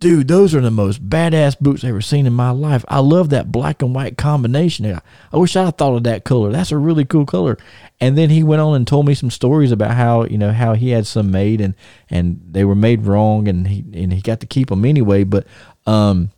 "Dude, those are the most badass boots I've ever seen in my life. I love that black and white combination. I, I wish I had thought of that color. That's a really cool color." And then he went on and told me some stories about how, you know, how he had some made and, and they were made wrong, and he, and he got to keep them anyway. But, um,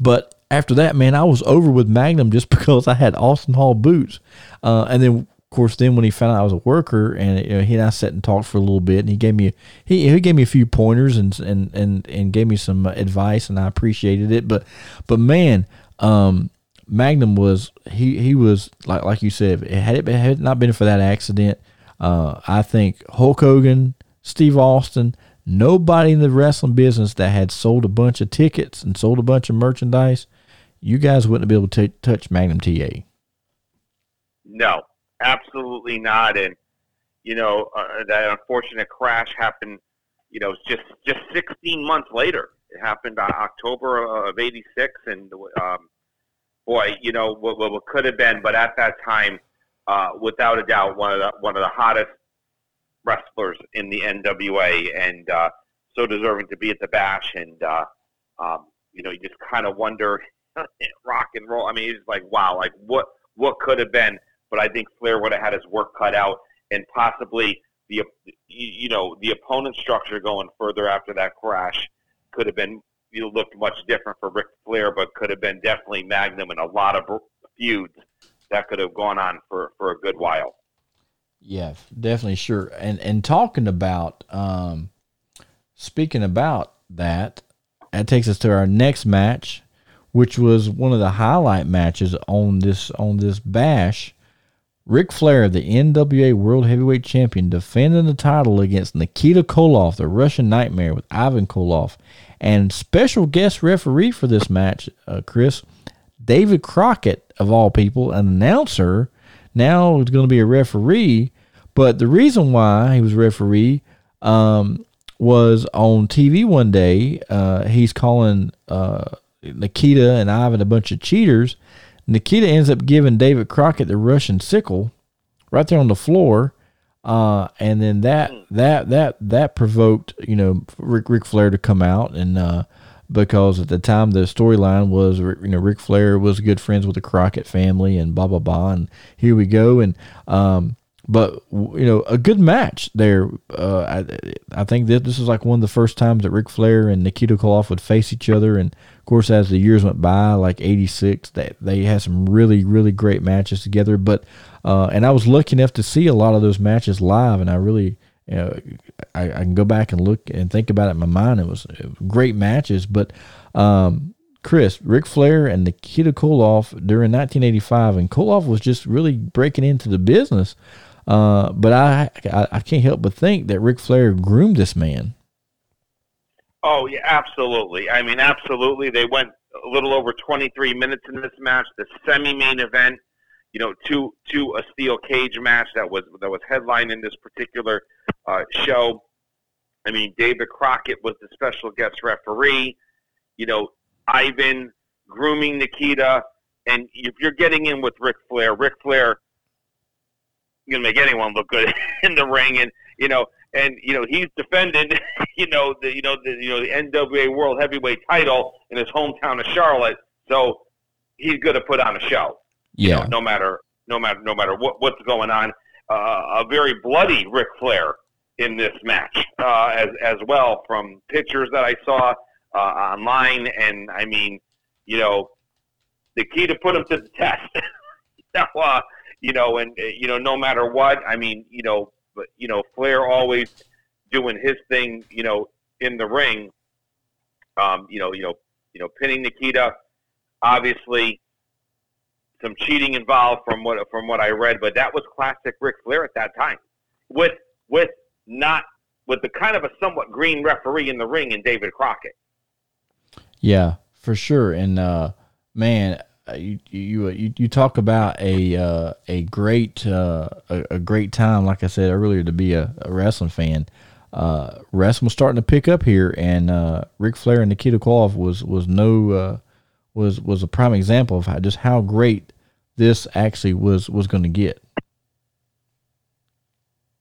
but after that, man, I was over with Magnum just because I had Austin Hall boots. Uh, and then, of course, then when he found out I was a worker, and you know, he and I sat and talked for a little bit, and he gave me he he gave me a few pointers and and and, and gave me some advice, and I appreciated it. But but man, um, Magnum was he he was like like you said, had it been, had it not been for that accident, uh, I think Hulk Hogan, Steve Austin, nobody in the wrestling business that had sold a bunch of tickets and sold a bunch of merchandise, you guys wouldn't be able to t- touch Magnum T A. No. Absolutely not. And you know, uh, that unfortunate crash happened, you know, just just sixteen months later. It happened on October of eighty-six, and um, boy, you know, what, what could have been, but at that time, uh, without a doubt, one of the, one of the hottest wrestlers in the N W A, and uh, so deserving to be at the Bash, and uh, um, you know, you just kind of wonder, rock and roll. I mean, it's like, wow, like what what could have been, but I think Flair would have had his work cut out, and possibly the you know the opponent structure going further after that crash could have been, you know, looked much different for Ric Flair, but could have been definitely Magnum and a lot of feuds that could have gone on for, for a good while. Yeah, definitely, sure. And and talking about, um, speaking about that, that takes us to our next match, which was one of the highlight matches on this on this Bash. Ric Flair, the N W A World Heavyweight Champion, defending the title against Nikita Koloff, the Russian Nightmare, with Ivan Koloff. And special guest referee for this match, uh, Chris, David Crockett, of all people, an announcer, now is going to be a referee. But the reason why he was referee um, was on T V one day. Uh, he's calling uh, Nikita and Ivan a bunch of cheaters. Nikita ends up giving David Crockett the Russian sickle right there on the floor. Uh, and then that, that, that, that provoked, you know, Ric, Ric Flair to come out. And, uh, because at the time the storyline was, you know, Ric Flair was good friends with the Crockett family and blah, blah, blah. And here we go. And, um, but you know, a good match there. Uh, I, I think that this is like one of the first times that Ric Flair and Nikita Koloff would face each other. And of course, as the years went by, like eighty-six, that they, they had some really, really great matches together. But, uh, and I was lucky enough to see a lot of those matches live. And I really, you know, I, I can go back and look and think about it in my mind. It was, it was great matches. But, um, Chris, Ric Flair and Nikita Koloff during nineteen eighty-five, and Koloff was just really breaking into the business. Uh, but I, I I can't help but think that Ric Flair groomed this man. Oh, yeah, absolutely. I mean, absolutely. They went a little over twenty-three minutes in this match, the semi-main event, you know, to to a steel cage match that was that was headlined in this particular uh, show. I mean, David Crockett was the special guest referee. You know, Ivan grooming Nikita, and if you're getting in with Ric Flair, Ric Flair going to make anyone look good in the ring, and you know, and you know, he's defended, you know, the you know the you know the N W A World Heavyweight title in his hometown of Charlotte, so he's going to put on a show. Yeah. You know, no matter no matter no matter what what's going on, uh, a very bloody Ric Flair in this match uh, as as well, from pictures that I saw uh, online, and I mean, you know, the key to put him to the test. Now, uh, You know, and, you know, no matter what, I mean, you know, but, you know, Flair always doing his thing, you know, in the ring, um, you know, you know, you know, pinning Nikita, obviously some cheating involved from what, from what I read, but that was classic Ric Flair at that time with, with not, with the kind of a somewhat green referee in the ring in David Crockett. Yeah, for sure. And, uh, man, You, you you you talk about a uh, a great uh, a, a great time, like I said earlier, to be a, a wrestling fan. Uh, wrestling was starting to pick up here, and uh, Ric Flair and Nikita Koloff was was no uh, was was a prime example of how, just how great this actually was was going to get.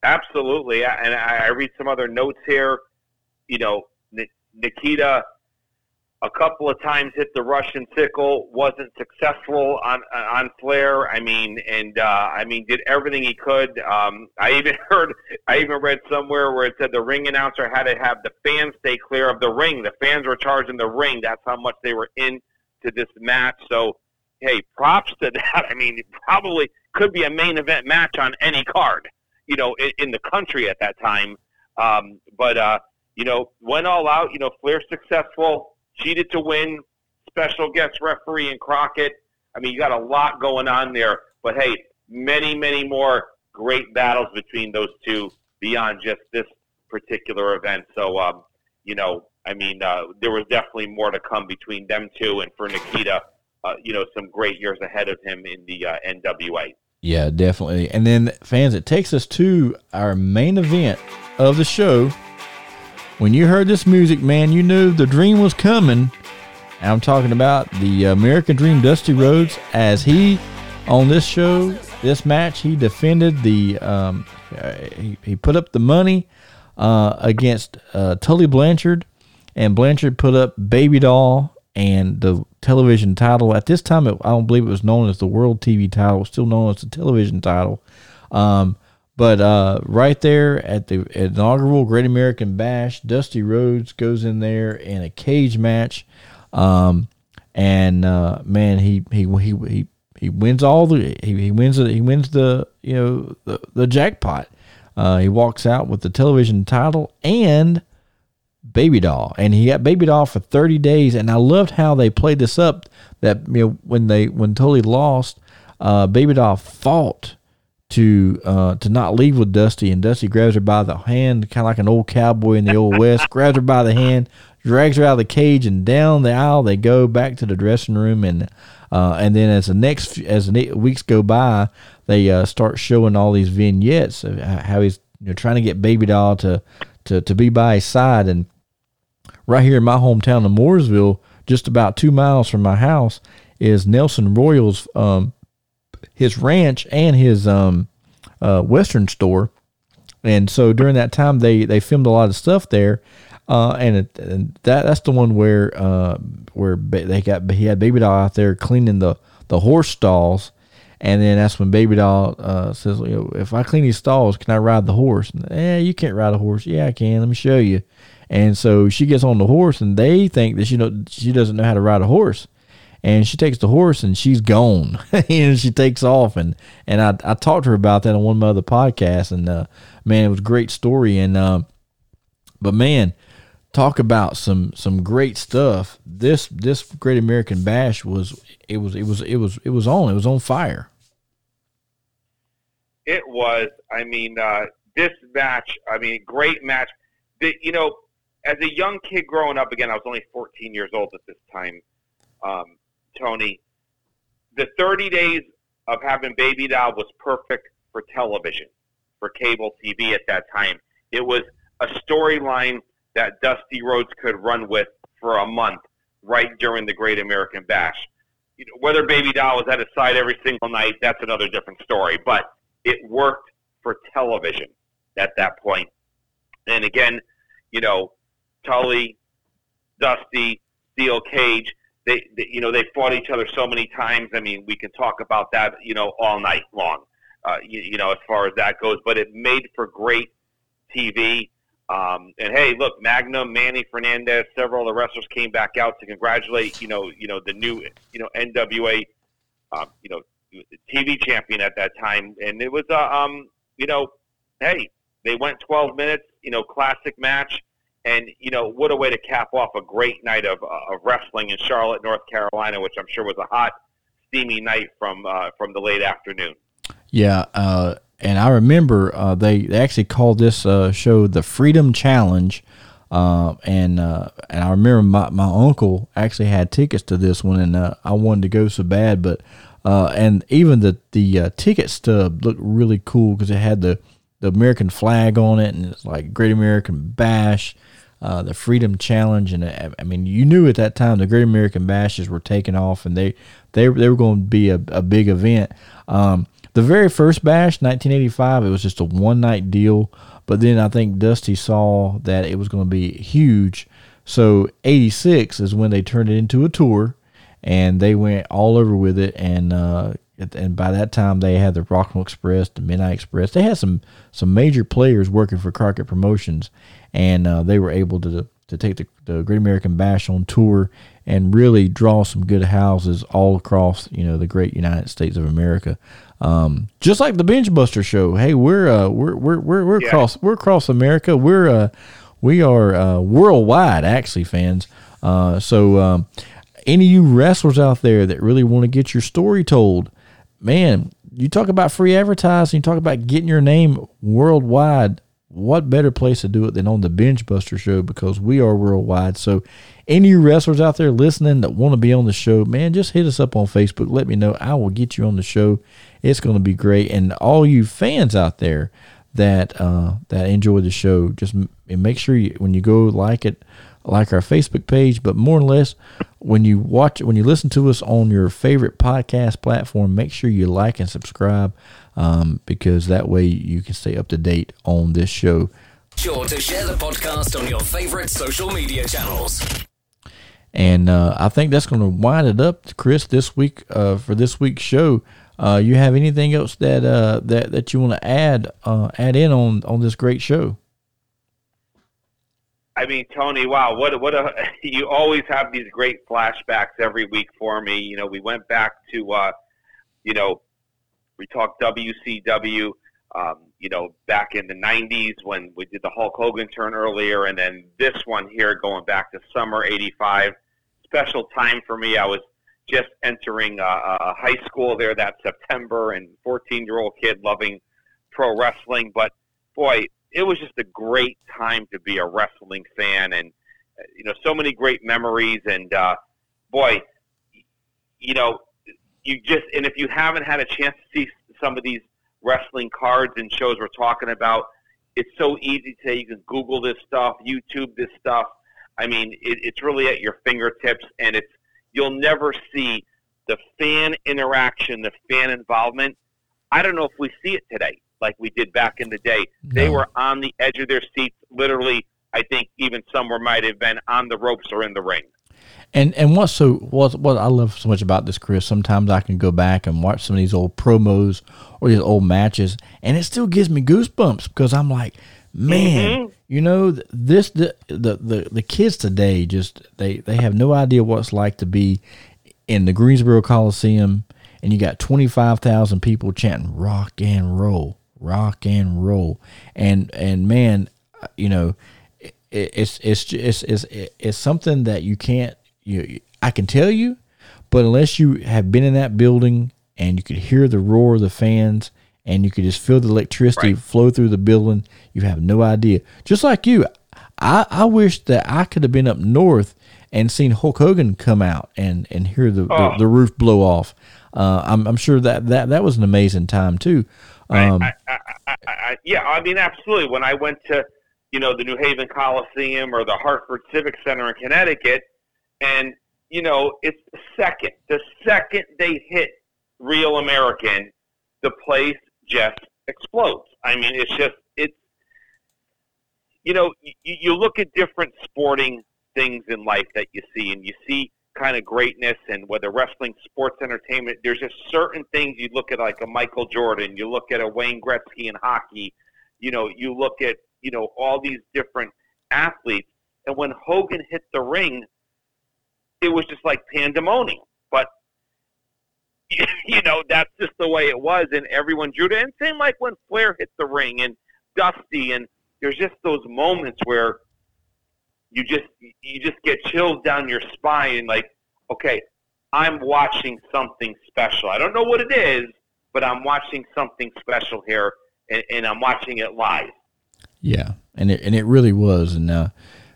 Absolutely, and I, I read some other notes here. You know, Nikita a couple of times hit the Russian sickle, wasn't successful on on Flair. I mean, and uh, I mean, did everything he could. Um, I even heard, I even read somewhere where it said the ring announcer had to have the fans stay clear of the ring. The fans were charging the ring. That's how much they were into this match. So, hey, props to that. I mean, it probably could be a main event match on any card, you know, in, in the country at that time. Um, but, uh, you know, went all out. You know, Flair successful. Cheated to win, special guest referee in Crockett. I mean, you got a lot going on there. But, hey, many, many more great battles between those two beyond just this particular event. So, um, you know, I mean, uh, there was definitely more to come between them two. And for Nikita, uh, you know, some great years ahead of him in the uh, N W A. Yeah, definitely. And then, fans, it takes us to our main event of the show. When you heard this music, man, you knew the dream was coming. I'm talking about the American Dream, Dusty Rhodes, as he, on this show, this match, he defended the, um, he, he put up the money uh, against uh, Tully Blanchard, and Blanchard put up Baby Doll and the television title. At this time, it, I don't believe it was known as the World T V title, still known as the television title. Um, but uh, right there at the inaugural Great American Bash, Dusty Rhodes goes in there in a cage match. Um, and, uh, man, he, he, he, he, he wins all the, he, he wins, he wins the, you know, the, the jackpot. Uh, he walks out with the television title and Baby Doll, and he got Baby Doll for thirty days. And I loved how they played this up, that, you know, when they, when Tully lost, uh, Baby Doll fought to, uh, to not leave with Dusty, and Dusty grabs her by the hand, kind of like an old cowboy in the old West, grabs her by the hand, drags her out of the cage, and down the aisle they go back to the dressing room. And uh, and then as the next as the weeks go by, they uh, start showing all these vignettes of how he's, you know, trying to get Baby Doll to, to, to be by his side. And right here in my hometown of Mooresville, just about two miles from my house, is Nelson Royal's um, his ranch and his um, uh, Western store. And so during that time, they they filmed a lot of stuff there. Uh, and, it, and that that's the one where uh, where they got he had Baby Doll out there cleaning the, the horse stalls, and then that's when Baby Doll uh, says, you know, "If I clean these stalls, can I ride the horse?" And, "Eh, you can't ride a horse." "Yeah, I can. Let me show you." And so she gets on the horse, and they think that she know she doesn't know how to ride a horse, and she takes the horse and she's gone, and she takes off. And and I I talked to her about that on one of my other podcasts, and uh, man, it was a great story. And uh, but man. Talk about some, some great stuff. This this Great American Bash was it was it was it was it was on it was on fire. It was. I mean, uh, this match. I mean, great match. The, you know, as a young kid growing up, again, I was only fourteen years old at this time. Um, Tony, the thirty days of having Baby Doll was perfect for television, for cable T V at that time. It was a storyline that Dusty Rhodes could run with for a month right during the Great American Bash. You know, whether Baby Doll was at his side every single night, that's another different story. But it worked for television at that point. And again, you know, Tully, Dusty, Steel Cage, they, they you know, they fought each other so many times. I mean, we can talk about that, you know, all night long, uh, you, you know, as far as that goes. But it made for great T V. Um, and hey, look, Magnum, Manny Fernandez, several of the wrestlers came back out to congratulate, you know, you know, the new, you know, N W A, um, you know, T V champion at that time. And it was, uh, um, you know, hey, they went twelve minutes, you know, classic match. And, you know, what a way to cap off a great night of, uh, of wrestling in Charlotte, North Carolina, which I'm sure was a hot, steamy night from, uh, from the late afternoon. Yeah. Uh, And I remember uh, they, they actually called this uh, show the Freedom Challenge, uh, and uh, and I remember my, my uncle actually had tickets to this one, and uh, I wanted to go so bad, but uh, and even the the uh, ticket stub looked really cool because it had the, the American flag on it, and it's like Great American Bash, uh, the Freedom Challenge, and uh, I mean you knew at that time the Great American Bashes were taking off, and they they they were going to be a, a big event. Um, The very first bash, nineteen eighty-five, it was just a one-night deal. But then I think Dusty saw that it was going to be huge. So eighty-six is when they turned it into a tour, and they went all over with it. And uh, and by that time, they had the Rock and Roll Express, the Midnight Express. They had some some major players working for Crockett Promotions, and uh, they were able to to take the, the Great American Bash on tour and really draw some good houses all across, you know, the great United States of America. Um, just like the Binge Buster Show. Hey, we're uh, we're we're we're we're yeah. across we're across America. We're uh, we are uh, worldwide, actually, fans. Uh, so um, any of you wrestlers out there that really want to get your story told, man, you talk about free advertising, you talk about getting your name worldwide. what better place to do it than on the Binge Buster Show, because we are worldwide. So any wrestlers out there listening that want to be on the show, man, just hit us up on Facebook. Let me know. I will get you on the show. It's going to be great. And all you fans out there that uh, that enjoy the show, just make sure you, when you go like it, like our Facebook page, but more or less when you watch, when you listen to us on your favorite podcast platform, make sure you like and subscribe, um, because that way you can stay up to date on this show. Sure to share the podcast on your favorite social media channels. And uh, I think that's going to wind it up, Chris, this week uh, for this week's show. Uh, you have anything else that uh, that that you want to add uh, add in on on this great show? I mean, Tony, wow, what a, what a, you always have these great flashbacks every week for me. You know, we went back to, uh, you know, we talked W C W, um, you know, back in the nineties when we did the Hulk Hogan turn earlier, and then this one here going back to summer eighty-five. Special time for me. I was just entering uh, uh, high school there that September, and fourteen-year-old kid loving pro wrestling, but boy, it was just a great time to be a wrestling fan, and, you know, so many great memories. And, uh, boy, you know, you just, and if you haven't had a chance to see some of these wrestling cards and shows we're talking about, it's so easy today. You can Google this stuff, YouTube this stuff. I mean, it, it's really at your fingertips, and it's, you'll never see the fan interaction, the fan involvement. I don't know if we see it today like we did back in the day. No. They were on the edge of their seats, literally. I think even somewhere might have been on the ropes or in the ring. And and what so what what I love so much about this, Chris, sometimes I can go back and watch some of these old promos or these old matches, and it still gives me goosebumps, because I'm like, man, mm-hmm. you know, this the, the the the kids today just they they have no idea what it's like to be in the Greensboro Coliseum, and you got twenty-five thousand people chanting rock and roll. Rock and roll, and and man, you know, it, it's it's it's it's it's something that you can't. You, I can tell you, but unless you have been in that building and you could hear the roar of the fans and you could just feel the electricity right. flow through the building, you have no idea. Just like you, I I wish that I could have been up north and seen Hulk Hogan come out and and hear the oh. the, the roof blow off. Uh, I'm I'm sure that that that was an amazing time too. Um, I, I, I, I, yeah, I mean, absolutely. When I went to, you know, the New Haven Coliseum or the Hartford Civic Center in Connecticut, and, you know, it's the second, the second they hit Real American, the place just explodes. I mean, it's just, it's, you know, you, you look at different sporting things in life that you see, and you see kind of greatness, and whether wrestling, sports entertainment, there's just certain things you look at, like a Michael Jordan, you look at a Wayne Gretzky in hockey, you know, you look at, you know, all these different athletes. And when Hogan hit the ring, it was just like pandemonium. But, you know, that's just the way it was, and everyone drew to it. And same like when Flair hit the ring and Dusty, and there's just those moments where You just you just get chills down your spine, and like, okay, I'm watching something special. I don't know what it is, but I'm watching something special here, and, and I'm watching it live. Yeah, and it and it really was, and uh,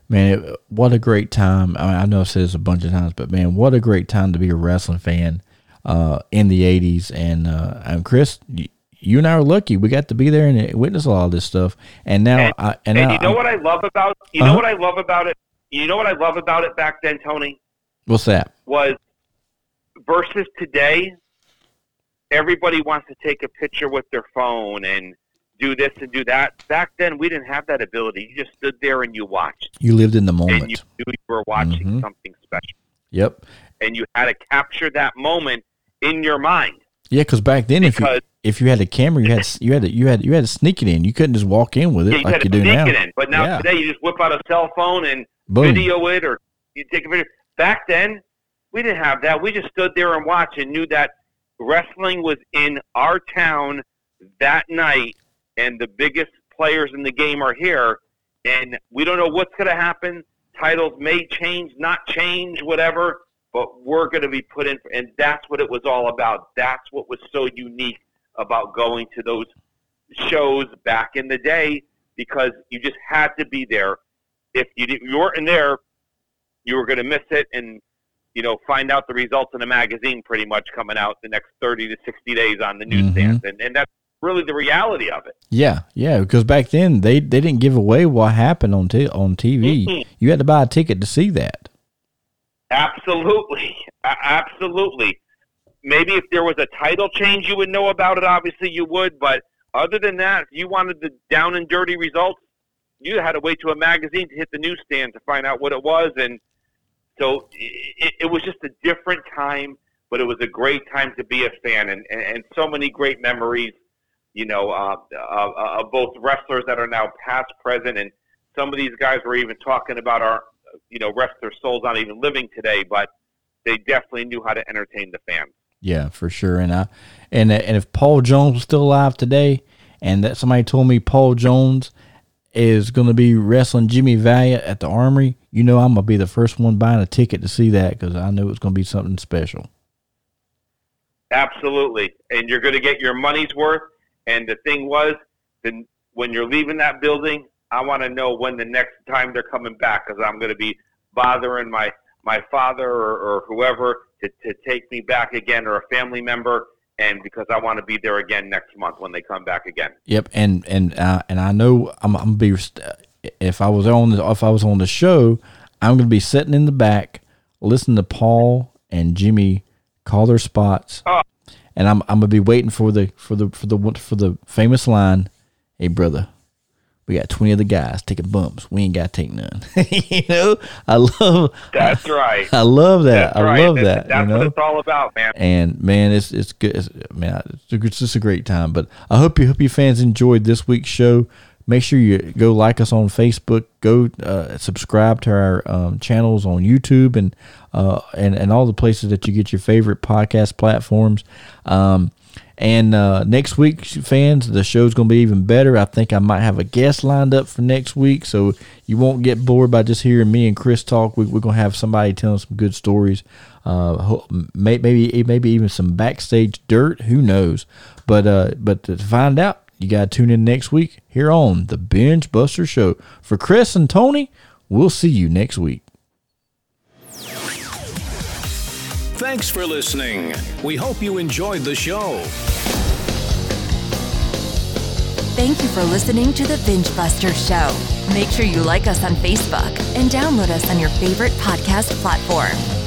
man, it, what a great time! I mean, I know I've said this a bunch of times, but man, what a great time to be a wrestling fan uh, in the eighties. And uh, and Chris, you, you and I are lucky. We got to be there and witness a lot of this stuff. And now, and, I, and, and now you know I'm, what I love about you uh-huh. know what I love about it. You know what I love about it back then, Tony? What's that? Was versus today, everybody wants to take a picture with their phone and do this and do that. Back then, we didn't have that ability. You just stood there and you watched. You lived in the moment. And you knew you were watching mm-hmm. something special. Yep. And you had to capture that moment in your mind. Yeah, cause back then, because if you if you had a camera, you had you had to, you had you had to sneak it in. You couldn't just walk in with it yeah, you like had to you do sneak now. It in. But now yeah. today, you just whip out a cell phone and Boom. video it, or you take a video. Back then, we didn't have that. We just stood there and watched and knew that wrestling was in our town that night, and the biggest players in the game are here, and we don't know what's going to happen. Titles may change, not change, whatever. But we're going to be put in, and that's what it was all about. That's what was so unique about going to those shows back in the day, because you just had to be there. If you didn't, you weren't in there, you were going to miss it and, you know, find out the results in the magazine pretty much coming out the next thirty to sixty days on the newsstands. Mm-hmm. And, and that's really the reality of it. Yeah, yeah, because back then they, they didn't give away what happened on t- on T V. Mm-hmm. You had to buy a ticket to see that. Absolutely, uh, absolutely. Maybe if there was a title change you would know about it, obviously you would, but other than that, if you wanted the down and dirty results, you had to wait to a magazine to hit the newsstand to find out what it was. And so it, it was just a different time, but it was a great time to be a fan, and, and, and so many great memories, you know, uh, uh, uh, both wrestlers that are now past, present, and some of these guys were even talking about our, you know, rest their souls not even living today, but they definitely knew how to entertain the fans. Yeah, for sure. And I, and and if Paul Jones was still alive today, and that somebody told me Paul Jones is going to be wrestling Jimmy Valiant at the Armory, you know I'm going to be the first one buying a ticket to see that, because I knew it was going to be something special. Absolutely. And you're going to get your money's worth. And the thing was, then when you're leaving that building, I want to know when the next time they're coming back, because I'm going to be bothering my, my father or, or whoever to, to take me back again, or a family member, and because I want to be there again next month when they come back again. Yep, and and uh, and I know I'm, I'm gonna be, if I was on the, if I was on the show, I'm going to be sitting in the back listening to Paul and Jimmy call their spots, oh. and I'm I'm going to be waiting for the for the for the for the famous line, "Hey brother, we got twenty of the guys taking bumps. We ain't got to take none." You know, I love. That's right. I love that. That's I right. love that's, that. That's you know? What it's all about, man. And man, it's it's good. It's, man, it's just a great time. But I hope you hope you fans enjoyed this week's show. Make sure you go like us on Facebook. Go uh, subscribe to our um, channels on YouTube and uh and and all the places that you get your favorite podcast platforms. Um. And uh, next week, fans, the show's going to be even better. I think I might have a guest lined up for next week, so you won't get bored by just hearing me and Chris talk. We, we're going to have somebody telling some good stories, uh, maybe maybe even some backstage dirt. Who knows? But uh, but to find out, you got to tune in next week here on The Binge Buster Show. For Chris and Tony, we'll see you next week. Thanks for listening. We hope you enjoyed the show. Thank you for listening to The Binge Buster Show. Make sure you like us on Facebook and download us on your favorite podcast platform.